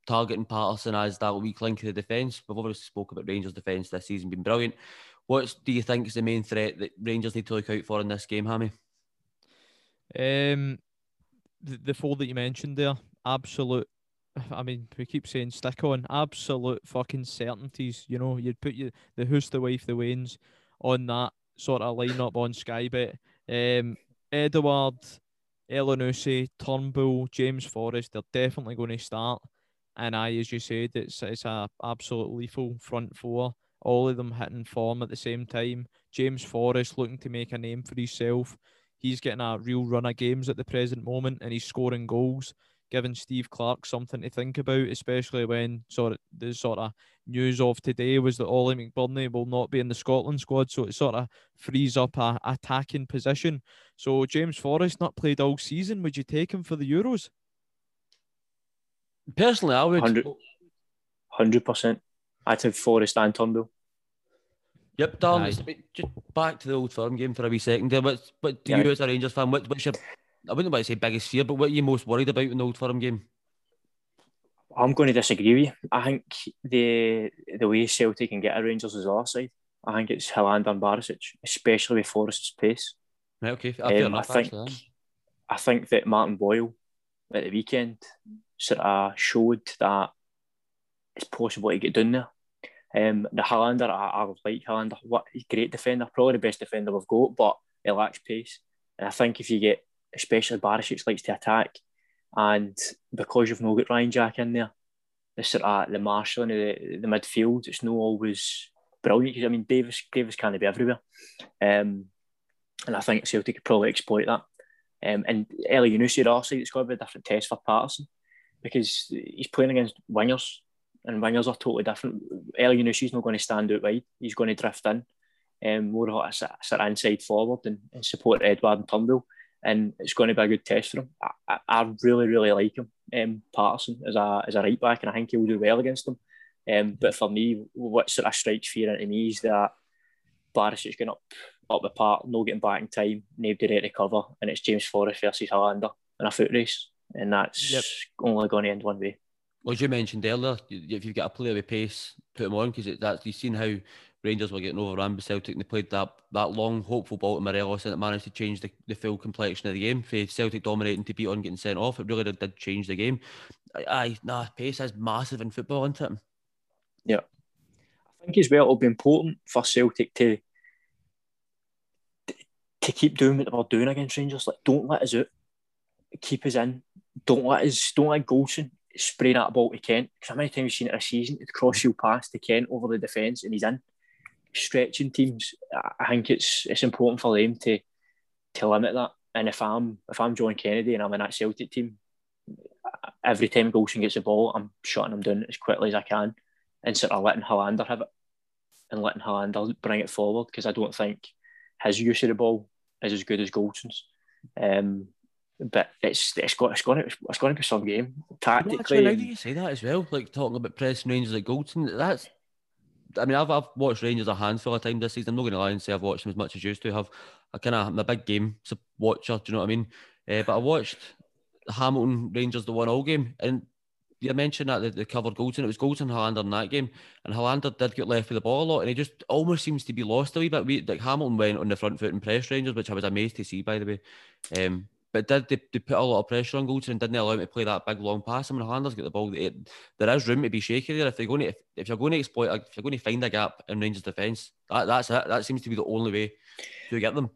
targeting Patterson as that weak link of the defence. We've obviously spoken about Rangers' defence this season being brilliant. What do you think is the main threat that Rangers need to look out for in this game, Hammy? The 4 that you mentioned there, absolute, I mean, we keep saying stick on, absolute fucking certainties. You know, you'd put the Hoos, the Wife, the Waynes on that sort of lineup on Sky Bet. Édouard, Elyounoussi, Turnbull, James Forrest, they're definitely going to start. And as you said, it's an absolute lethal front 4. All of them hitting form at the same time. James Forrest looking to make a name for himself. he's getting a real run of games at the present moment, and he's scoring goals, giving Steve Clark something to think about, especially when the sort of news of today was that Ollie McBurney will not be in the Scotland squad, so it sort of frees up an attacking position. So James Forrest not played all season. Would you take him for the Euros? Personally, I would. 100%. I'd have Forrest and Turnbull. Yep, Darren, just back to the Old Firm game for a wee second there. What do you as a Rangers fan, what's your... I wouldn't want to say biggest fear, but what are you most worried about in the Old Firm game? I'm going to disagree with you. I think the way Celtic can get at Rangers is the other side. I think it's Helander and Barisic, especially with Forrest's pace. Right, okay. I think that Martin Boyle at the weekend sort of showed that it's possible to get down there. The Helander, I like Helander. He's a great defender, probably the best defender we've got, but he lacks pace. And I think if you get, especially Barisic likes to attack, and because you've not got Ryan Jack in there, the marshalling of the midfield, it's not always brilliant, because I mean Davis can't be everywhere, and I think Celtic could probably exploit that, and Elyounoussi obviously, it's got to be a different test for Patterson, because he's playing against wingers, and wingers are totally different. Elyounoussi not going to stand out wide, he's going to drift in, more as an inside forward and support Édouard and Turnbull. And it's going to be a good test for him. I really, really like him. Patterson as a right back, and I think he'll do well against him. But for me, what sort of strikes fear into me is that Barisic's going up the park, no getting back in time, nobody ready to cover, and it's James Forrest versus Helander in a foot race, and that's only going to end one way. Well, as you mentioned earlier, if you've got a player with pace, put him on, because you've seen how Rangers were getting overrun by Celtic, and they played that long, hopeful ball to Morelos, and it managed to change the full complexion of the game. For Celtic dominating to beat on getting sent off, it really did change the game. Pace is massive in football, isn't it? Yeah. I think as well it'll be important for Celtic to keep doing what they were doing against Rangers. Like, don't let us out. Keep us in. Don't let Goldson spray that ball to Kent. Because how many times we've seen it this season? It cross you pass to Kent over the defence and he's in. Stretching teams, I think it's important for them to limit that. And if I'm John Kennedy and I'm in that Celtic team, every time Goldson gets the ball, I'm shutting him down as quickly as I can and sort of letting Helander have it and letting Helander bring it forward, because I don't think his use of the ball is as good as Goldson's. But it's going to be some game tactically. Actually, now that you say that as well, like talking about pressing Rangers at Goldson, I've watched Rangers a handful of times this season. I'm not going to lie and say I've watched them as much as you used to have. I'm a big game watcher, do you know what I mean? But I watched Hamilton Rangers the 1-1 game, and you mentioned that they covered Goldson. It was Goldson Helander in that game, and Helander did get left with the ball a lot, and he just almost seems to be lost a wee bit. Like Hamilton went on the front foot and pressed Rangers, which I was amazed to see, by the way. But did they put a lot of pressure on Goldson and didn't allow him to play that big long pass? I mean, Helander's got the ball. There is room to be shaky there. If you're going to find a gap in Rangers' defence, that's it. That seems to be the only way to get them.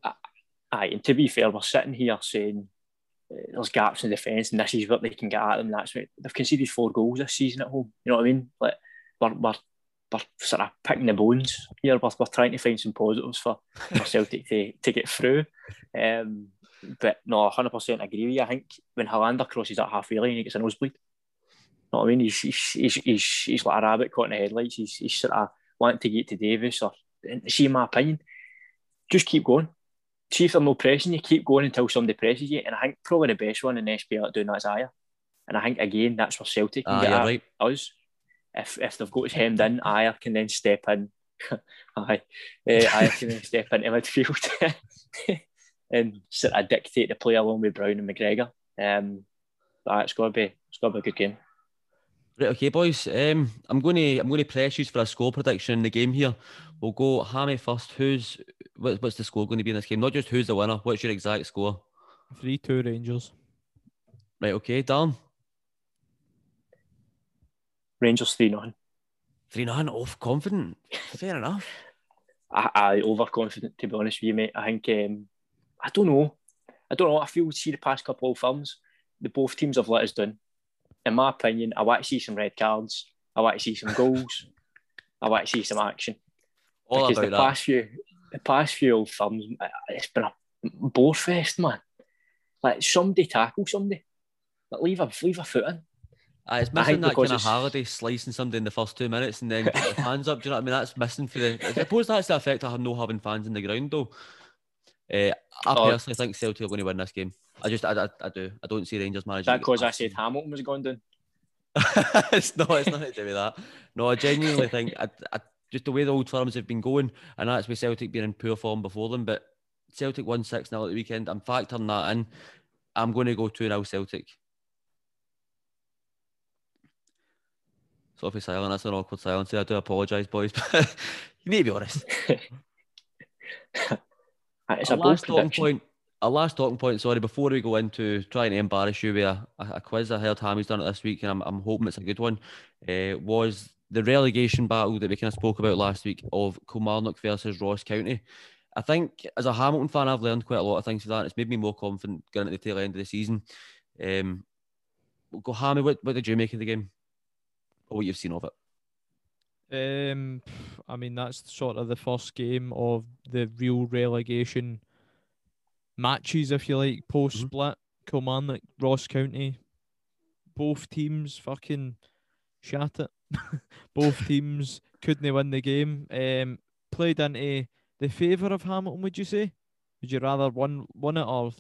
Aye, and to be fair, we're sitting here saying there's gaps in defence and this is what they can get at them. That's what they've conceded 4 goals this season at home. You know what I mean? Like we're sort of picking the bones here. We're trying to find some positives for Celtic to get through. But no, 100% agree with you. I think when Helander crosses that halfway line, he gets a nosebleed. You know what I mean? He's like a rabbit caught in the headlights. He's sort of wanting to get to Davis. See, in my opinion, just keep going. See if they're not pressing you, keep going until somebody presses you. And I think probably the best one in the SPL doing that is Ayer. And I think, again, that's where Celtic can get us. If they've got us hemmed in, Ayer can then step in. Ayer can then step into midfield. And sort of dictate the play along with Brown and McGregor. It's got to be a good game. Right, okay, boys. I'm going to press you for a score prediction in the game here. We'll go Hammy first. What's the score going to be in this game? Not just who's the winner. What's your exact score? 3-2 Rangers. Right, okay, Darren. Rangers 3-0. 3-0 off confident. Fair enough. I overconfident, to be honest with you, mate. I think. I don't know. I feel, see the past couple of films, the both teams have let us down. In my opinion, I want to see some red cards. I want to see some goals. I want to see some action. All because the past few old films, it's been a borefest, man. Like, somebody tackle somebody. Like, leave a foot in. It's missing that kind of Halliday slicing somebody in the first 2 minutes and then put the fans up. Do you know what I mean? That's missing for the... I suppose that's the effect of not having fans in the ground, though. I personally think Celtic are going to win this game. I do. I don't see Rangers managing. That because I said Hamilton was going down. It's nothing to do with that. No, I genuinely think I just the way the Old Firms have been going, and that's with Celtic being in poor form before them. But Celtic won 6-0 at the weekend. I'm factoring that in. I'm going to go 2-0 Celtic. Sophie's silent. That's an awkward silence. I do apologise, boys. But you need to be honest. It's a last talking point. Our last talking point, sorry, before we go into trying to embarrass you with a quiz I heard Hammy's done it this week, and I'm hoping it's a good one, was the relegation battle that we kind of spoke about last week of Kilmarnock versus Ross County. I think, as a Hamilton fan, I've learned quite a lot of things from that. It's made me more confident going into the tail end of the season. We'll go, Hammy, what did you make of the game? Or what you've seen of it? I mean, that's sort of the first game of the real relegation matches, if you like, post-split, Kilmarnock, Ross County. Both teams fucking shat it. Both teams couldn't win the game. Played into the favour of Hamilton, would you say? Would you rather won it or...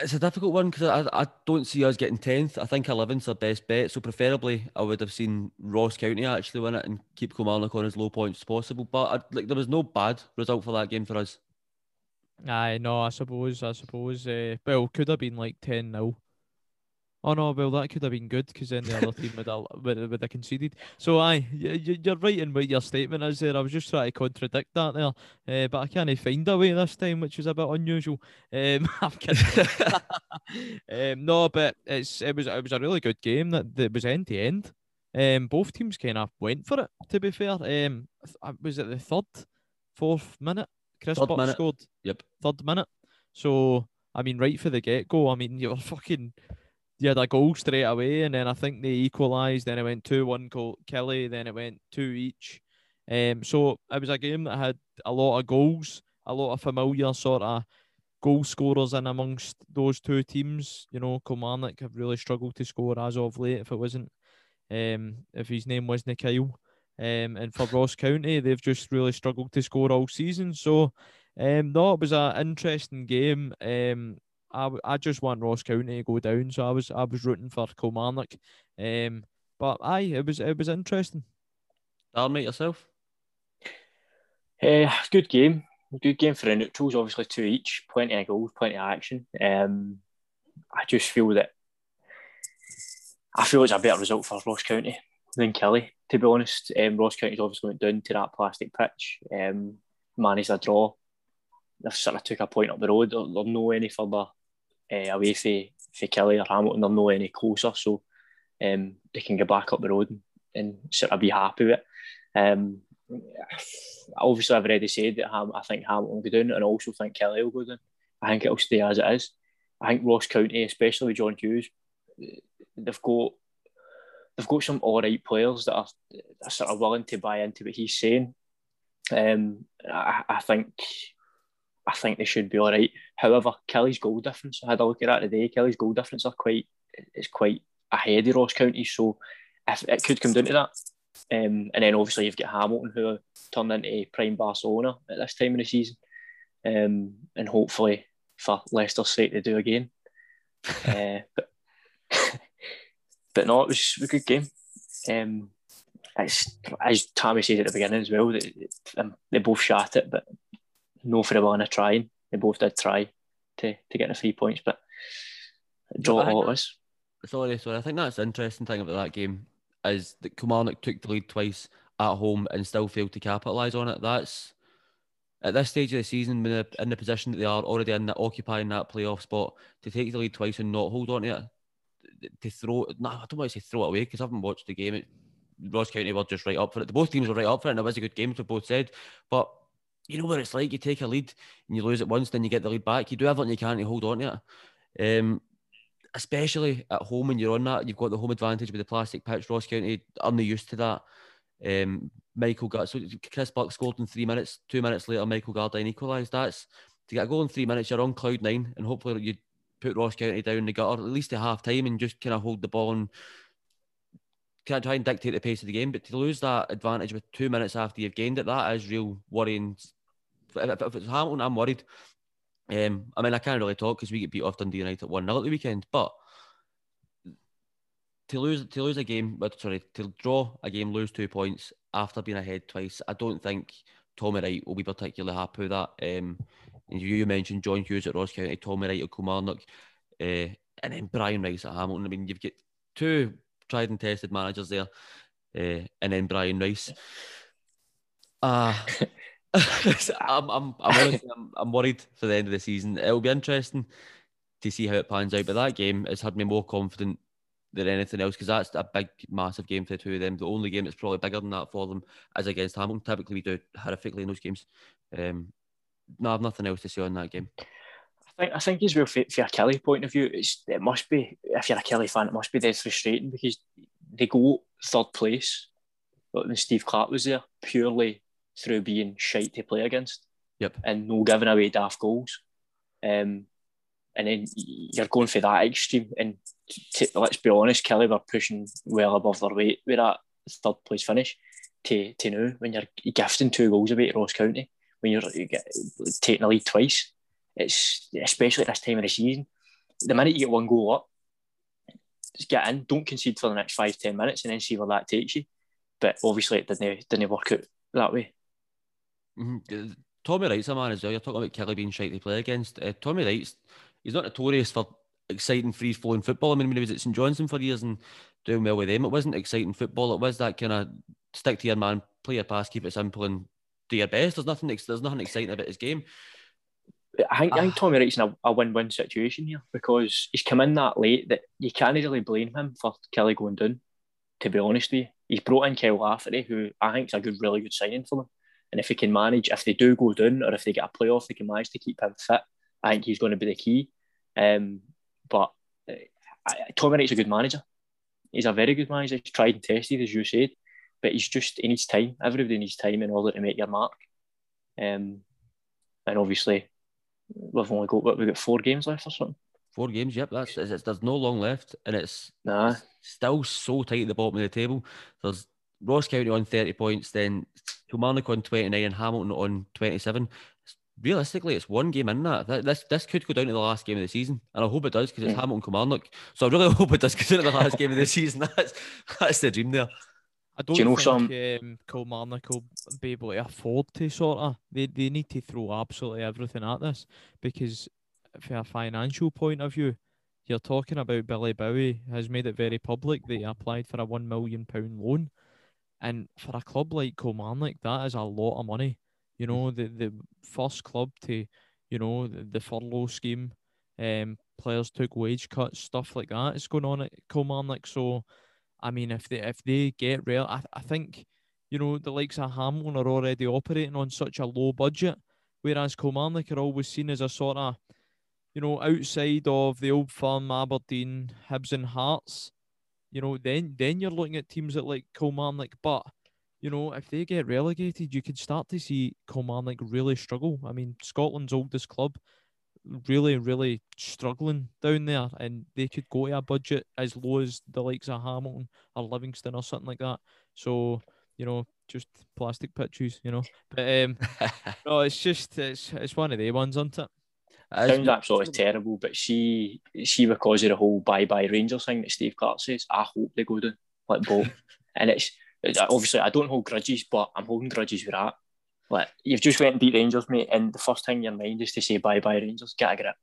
It's a difficult one because I don't see us getting 10th. I think 11th's our best bet. So preferably, I would have seen Ross County actually win it and keep Kilmarnock on as low points as possible. But there was no bad result for that game for us. Aye, no, I suppose. Well, could have been like 10-0. Oh no, well that could have been good because then the other team would have conceded. So aye, you're right in what your statement is there. I was just trying to contradict that there, but I can't find a way this time, which is a bit unusual. I'm kidding. No, but it was a really good game that was end to end. Both teams kind of went for it. To be fair, was it the fourth minute? Chris Buck scored. Yep. Third minute. So, I mean, right for the get-go, I mean, you had a goal straight away, and then I think they equalised, then it went 2-1 Kelly, then it went 2 each. So, it was a game that had a lot of goals, a lot of familiar sort of goal scorers in amongst those two teams. You know, Kilmarnock have really struggled to score as of late if his name wasn't Kyle. And for Ross County, they've just really struggled to score all season. So, no, it was an interesting game. I just want Ross County to go down, so I was rooting for Kilmarnock. But aye, it was interesting. Darren, mate, yourself? Good game for the neutrals. Obviously, 2 each, plenty of goals, plenty of action. I just feel that it's a better result for Ross County than Kelly, to be honest. Ross County's obviously went down to that plastic pitch, managed a draw. They've sort of took a point up the road. They're no any further away for Kelly or Hamilton. They're no any closer, so they can go back up the road and sort of be happy with it. Obviously, I've already said that I think Hamilton will go down, and I also think Kelly will go down. I think it'll stay as it is. I think Ross County, especially with John Hughes, they've got some alright players that are sort of willing to buy into what he's saying. I think they should be alright. However, Kelly's goal difference, I had a look at that today, Kelly's goal difference is quite ahead of Ross County, so if it could come down to that. And then obviously you've got Hamilton, who are turned into prime Barcelona at this time of the season. And hopefully, for Leicester's sake, they do again. But no, it was a good game. As Tammy said at the beginning as well, they both shot it, but no for the one of trying. They both did try to get the 3 points, but draw it all was. Sorry. I think that's the interesting thing about that game is that Kilmarnock took the lead twice at home and still failed to capitalise on it. That's, at this stage of the season, when they're in the position that they are already in, occupying that playoff spot, to take the lead twice and not hold on to it, I don't want to say throw it away because I haven't watched the game. Ross County were just right up for it. Both teams were right up for it, and it was a good game, as we both said. But you know what it's like, you take a lead and you lose it once, then you get the lead back. You do everything you can to hold on to it. Especially at home when you're on that, you've got the home advantage with the plastic pitch. Ross County aren't used to that. Michael got so Chris Buck scored in 3 minutes. 2 minutes later, Michael Gardine equalised. That's to get a goal in 3 minutes. You're on cloud nine, and hopefully you put Ross County down the gutter at least at half time and just kind of hold the ball and try and dictate the pace of the game. But to lose that advantage with 2 minutes after you've gained it, that is real worrying. If it's Hamilton, I'm worried. I mean, I can't really talk because we get beat off Dundee United 1-0 at the weekend, but to draw a game, lose 2 points after being ahead twice, I don't think Tommy Wright will be particularly happy with that. You mentioned John Hughes at Ross County, Tommy Wright at Kilmarnock, and then Brian Rice at Hamilton. I mean, you've got two tried and tested managers there, and then Brian Rice. I'm worried for the end of the season. It'll be interesting to see how it pans out, but that game has had me more confident than anything else, because that's a big, massive game for the two of them. The only game that's probably bigger than that for them is against Hamilton. Typically, we do horrifically in those games. No, I have nothing else to say on that game. I think as well, for a Kelly point of view, it must be, if you're a Kelly fan, it must be dead frustrating, because they go third place when Steve Clark was there purely through being shite to play against. Yep. And no giving away daft goals. And then you're going for that extreme. And let's be honest, Kelly were pushing well above their weight with that third place finish to now, when you're gifting 2 goals away to Ross County, when you're taking a lead twice. It's especially at this time of the season, the minute you get 1 goal up, just get in, don't concede for the next 5-10 minutes, and then see where that takes you. But obviously it didn't work out that way. Mm-hmm. Tommy Wright's a man as well. You're talking about Kelly being shite to play against. Tommy Wright's, he's not notorious for exciting free-flowing football. I mean, when he was at St Johnstone for years and doing well with them, it wasn't exciting football. It was that kind of stick to your man, play your pass, keep it simple and do your best. There's nothing exciting about his game. I think Tommy Wright's in a win-win situation here, because he's come in that late that you can't really blame him for Kelly going down, to be honest with you. He's brought in Kyle Lafferty, who I think is a really good signing for them. And if he can manage, if they do go down or if they get a playoff, they can manage to keep him fit. I think he's going to be the key. But Tommy Wright's a good manager. He's a very good manager. He's tried and tested, as you said. But he needs time. Everybody needs time in order to make your mark. And obviously, we've only got, we've got 4 games left or something. 4 games, yep. There's no long left, and it's still so tight at the bottom of the table. There's Ross County on 30 points, then Kilmarnock on 29 and Hamilton on 27. Realistically, it's 1 game in that. This could go down to the last game of the season, and I hope it does, because it's Hamilton Kilmarnock. So I really hope it does go down to the last game of the season. That's the dream there. I don't think Kilmarnock will be able to afford to they need to throw absolutely everything at this, because from a financial point of view, you're talking about Billy Bowie has made it very public that he applied for a £1 million loan, and for a club like Kilmarnock, that is a lot of money. You know, the first club to, you know, the furlough scheme, players took wage cuts, stuff like that is going on at Kilmarnock. So I mean, if they get real, I think, you know, the likes of Hamilton are already operating on such a low budget, whereas Kilmarnock are always seen as a sort of, you know, outside of the Old Firm, Aberdeen, Hibs and Hearts, you know, then you're looking at teams that like Kilmarnock. But, you know, if they get relegated, you could start to see Kilmarnock really struggle. I mean, Scotland's oldest club, really, really struggling down there, and they could go to a budget as low as the likes of Hamilton or Livingston or something like that. So, you know, just plastic pitches, you know. But no, it's one of the ones, isn't it? Sounds absolutely terrible, but see, because of the whole bye-bye Rangers thing that Steve Clark says, I hope they go down like both. And it's obviously, I don't hold grudges, but I'm holding grudges with that. Like, you've just went and beat Rangers, mate, and the first thing in your mind is to say bye-bye Rangers, get a grip.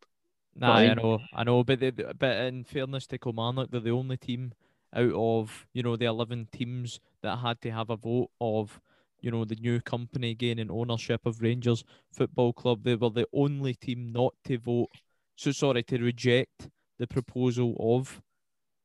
Nah, I know, but in fairness to Kilmarnock, they're the only team out of, you know, the 11 teams that had to have a vote of, you know, the new company gaining ownership of Rangers Football Club. They were the only team not to vote, to reject the proposal of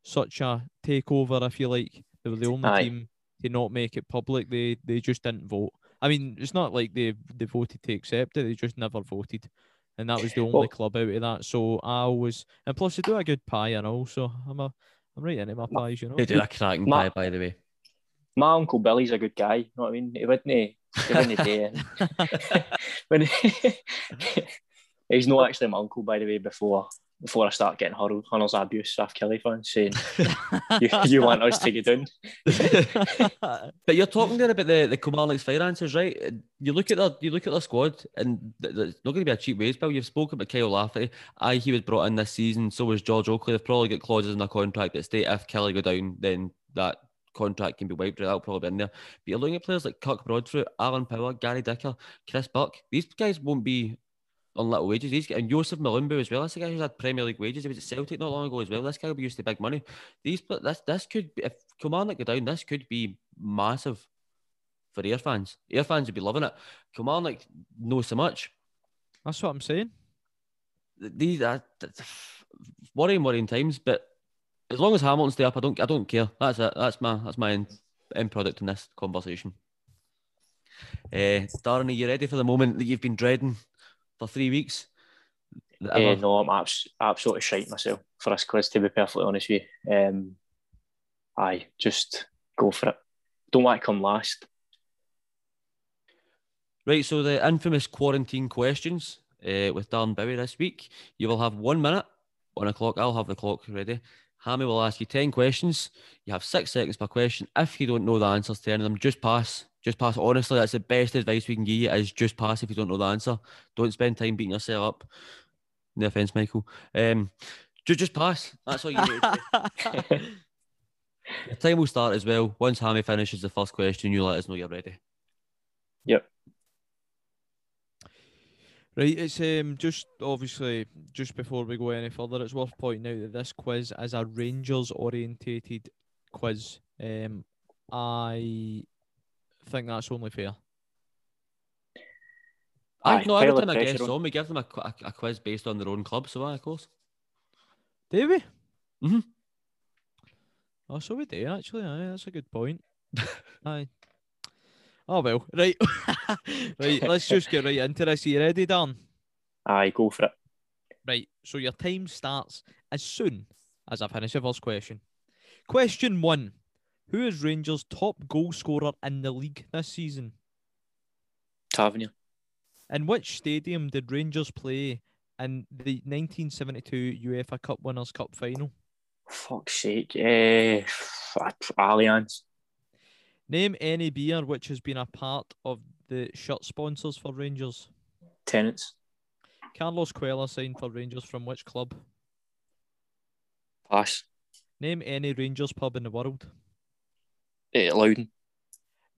such a takeover, if you like. They were the only team to not make it public. They just didn't vote. I mean, it's not like they voted to accept it, they just never voted. And that was the only club out of that. So and plus they do a good pie and all, so I'm right into my pies, you know. They do a cracking pie, by the way. my Uncle Billy's a good guy, you know what I mean? He wouldn't do it. He's not actually my uncle, by the way, before I start getting Hunnels abuse, Raf Kelly fans saying, you want us to get in. But you're talking there about the Kilmarnock's finances, right? You look at their squad, and it's not going to be a cheap wage bill. You've spoken about Kyle Lafferty. He was brought in this season, so was George Oakley. They've probably got clauses in their contract that state if Kelly go down, then that contract can be wiped out. That'll probably be in there. But you're looking at players like Kirk Broadfoot, Alan Power, Gary Dicker, Chris Burke. These guys won't be on little wages. He's getting Joseph Malumbu as well. That's the guy who's had Premier League wages. He was at Celtic not long ago as well. This guy will be used to big money. This could be, if Kilmarnock go down, this could be massive for Ayr fans. Ayr fans would be loving it. Kilmarnock know so much. That's what I'm saying. These are worrying times, but as long as Hamilton stay up, I don't care. That's it. That's my end product in this conversation. Darren, are you ready for the moment that you've been dreading for 3 weeks? No, I'm absolutely shite myself for this quiz, to be perfectly honest with you. Just go for it. Don't want to come last. Right, so the infamous quarantine questions with Darren Bowie this week. You will have 1 minute on a clock. I'll have the clock ready. Hammy will ask you 10 questions. You have 6 seconds per question. If you don't know the answers to any of them, just pass. Just pass. Honestly, that's the best advice we can give you, is just pass if you don't know the answer. Don't spend time beating yourself up. No offence, Michael. Just pass. That's all you need. The time will start as well. Once Hammy finishes the first question, you let us know you're ready. Yep. Right, it's just obviously, just before we go any further, it's worth pointing out that this quiz is a Rangers-orientated quiz. I think that's only fair. Every time I guess on, we give them a quiz based on their own club, so of course. Do we? Mm-hmm. Oh, so we do, actually. Aye, that's a good point. Aye. Oh, well. Right. Right, let's just get right into this. Are you ready, Dan? Aye, go for it. Right, so your time starts as soon as I finish the first question. Question one. Who is Rangers' top goal scorer in the league this season? Tavernier. In which stadium did Rangers play in the 1972 UEFA Cup Winners' Cup final? Fuck's sake. Allianz. Name any beer which has been a part of the shirt sponsors for Rangers. Tenants. Carlos Quela signed for Rangers from which club? Pass. Name any Rangers pub in the world. Loudon.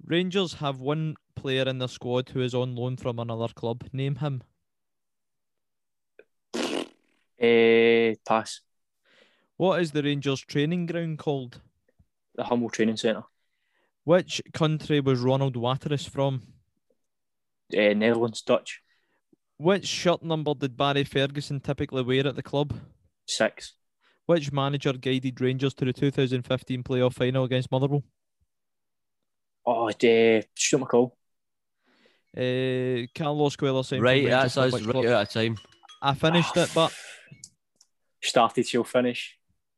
Rangers have one player in their squad who is on loan from another club. Name him. Pass. What is the Rangers training ground called? The Hummel Training Centre. Which country was Ronald Wateris from? Netherlands, Dutch. Which shirt number did Barry Ferguson typically wear at the club? 6. Which manager guided Rangers to the 2015 playoff final against Motherwell? Stuart McCall. Carlos Quela signed. Right, that's us right out of time. I finished it, but started till finish.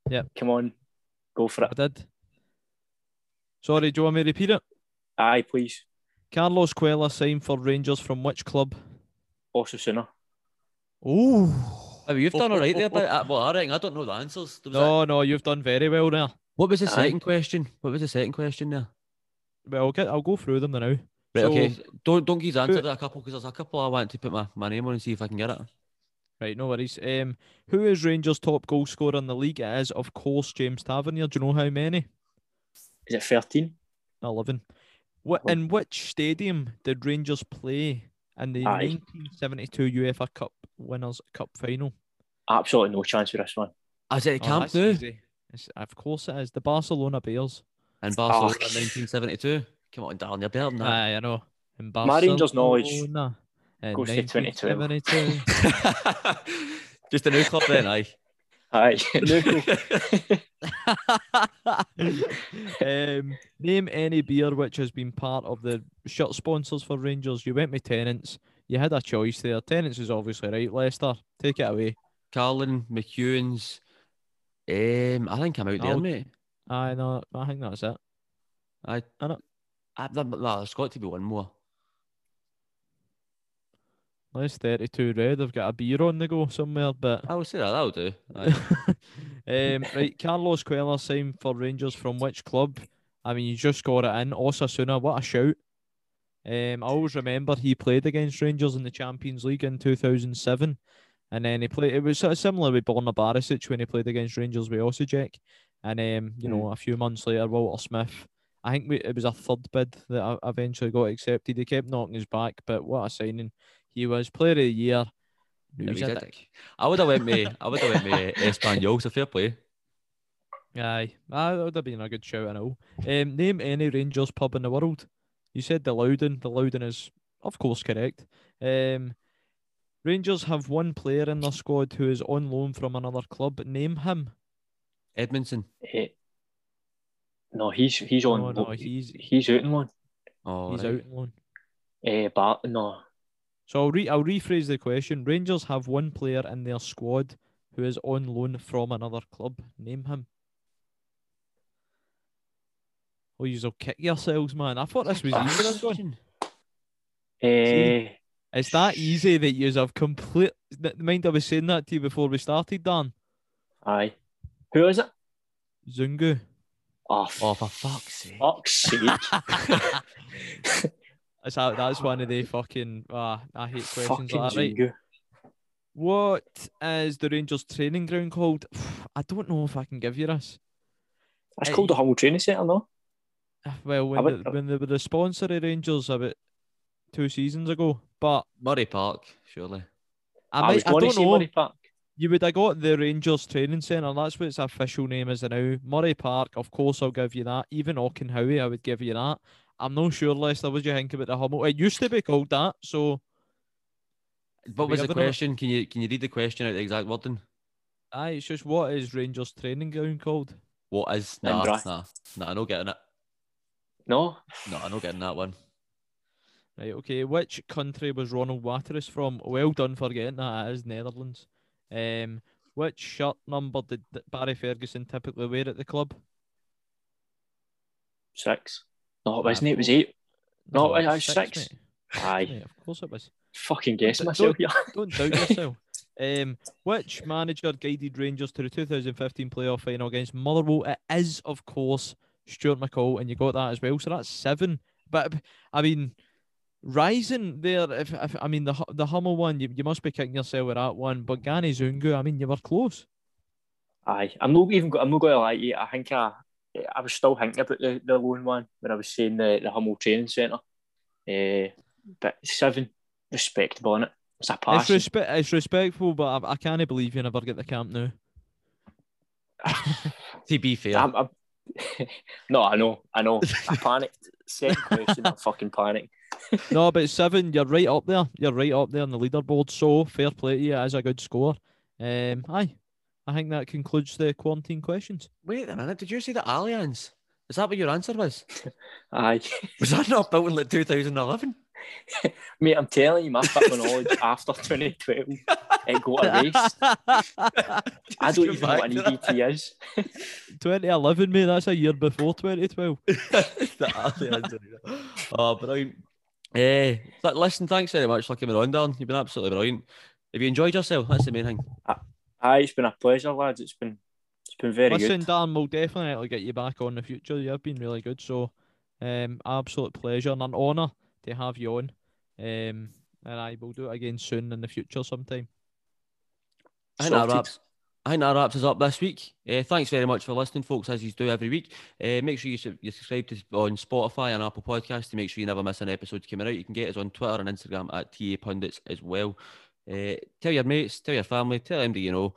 Yeah, come on, go for it. I did. Sorry, do you want me to repeat it? Aye, please. Carlos Quela signed for Rangers from which club? Osasuna. Oh, I mean, you've done all right there, but well, I reckon I don't know the answers. No, you've done very well there. What was the second question? There? Well, I'll go through them now. Right, so, okay. Don't give the answer to a couple, because there's a couple I want to put my name on and see if I can get it. Right, no worries. Who is Rangers' top goal scorer in the league? It is, of course, James Tavernier. Do you know how many? Is it 13? 11. In which stadium did Rangers play in the 1972 UEFA Cup Winners' Cup final? Absolutely no chance for this one. Is it Camp Nou? Of course it is. The Barcelona Bears. In Barcelona, 1972. Come on, darling, you're better than that. Aye, I know. In Barcelona, my Rangers knowledge goes to 2022. Just a new club then, aye. Aye. Name any beer which has been part of the shirt sponsors for Rangers. You went with Tennent's. You had a choice there. Tennent's is obviously right. Leicester, take it away. Carlin, McEwan's. I think I'm out there, mate. I know. I think that's it. There's got to be one more. Nice 32 red. I've got a beer on the go somewhere, but I would say that'll do. Right, Carlos Queller signed for Rangers from which club? I mean, you just got it in. Osasuna, what a shout. I always remember he played against Rangers in the Champions League in 2007, and then he played. It was sort of similar with Borna Barisic when he played against Rangers with Osijek, and a few months later, Walter Smith. I think it was a third bid that eventually got accepted. He kept knocking his back, but what a signing! He was Player of the Year. He was a dick. I would have went with Espanyol. So fair play. Aye, that would have been a good shout. I know. Name any Rangers pub in the world. You said the Loudon. The Loudon is, of course, correct. Rangers have one player in their squad who is on loan from another club. Name him. Edmondson. No, he's out on loan. Oh, he's out on loan. No. So I'll rephrase the question. Rangers have one player in their squad who is on loan from another club. Name him. Oh, you'll kick yourselves, man. I thought this was easy. This one. See, it's that easy that you have complete... Mind I was saying that to you before we started, Dan? Aye. Who is it? Zungu. Oh, for fuck's sake. That's one of the fucking... I hate questions like that, right? Zungu. What is the Rangers training ground called? I don't know if I can give you this. It's called the Hummel Training Centre, no? Well, when they were the sponsor of Rangers about 2 seasons ago, but Murray Park, surely. I don't know. Murray Park. You would have got the Rangers Training Centre. That's what its official name is now. Murray Park, of course, I'll give you that. Even Auchenhowie, I would give you that. I'm not sure, Lester, what do you think about the Hummel? It used to be called that. So, what was the question? Can you read the question out the exact wording? Aye, it's just what is Rangers Training Ground called? What is? Nah, I'm not getting it. No, I'm not getting that one. Right, okay. Which country was Ronald Wateris from? Well done for getting that. It is Netherlands. Which shirt number did Barry Ferguson typically wear at the club? 6. No, it wasn't. It was 8. No, it was 6. Aye. Yeah, of course it was. Fucking guess myself. Don't doubt yourself. Which manager guided Rangers to the 2015 playoff final against Motherwell? It is, of course, Stuart McCall, and you got that as well, so that's 7. But I mean, rising there. If I mean the Hummel one, you must be kicking yourself with that one. But Gani Zungu, I mean, you were close. Aye, I'm not going to lie to you. I think I was still thinking about the loan one when I was saying the Hummel Training Centre. But 7, respectable, isn't it? It's a pass. It's respectful, but I can't believe you never get the camp now. To be fair. No, I know. I panicked. Second question, I fucking panicked. No, but 7, you're right up there. You're right up there on the leaderboard. So fair play to you, as a good score. Aye, I think that concludes the quarantine questions. Wait a minute, did you see the Allianz? Is that what your answer was? Aye. Was that not built in like 2011? Mate, I'm telling you, my football knowledge after 2012, it got erased. I don't even know what an EBT is. 2011, mate, that's a year before 2012. Oh, brilliant. Listen, thanks very much for coming on, Dan. You've been absolutely brilliant. Have you enjoyed yourself? That's the main thing. Aye, it's been a pleasure, lads. It's been very good. Listen, Dan, we'll definitely get you back on in the future. You've been really good, so absolute pleasure and an honour to have you on, and I will do it again soon in the future sometime. I think that wraps us up this week. Thanks very much for listening, folks, as you do every week. Make sure you subscribe to on Spotify and Apple Podcasts to make sure you never miss an episode coming out. You can get us on Twitter and Instagram at TA Pundits as well. Tell your mates, tell your family, tell them that you know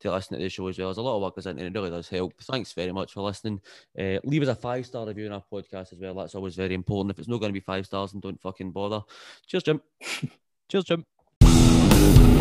to listen to the show as well. There's a lot of work goes into it, and it really does help. Thanks very much for listening. Leave us a 5-star review on our podcast as well. That's always very important. If it's not going to be 5 stars, then don't fucking bother. Cheers, Jim. Cheers, Jim.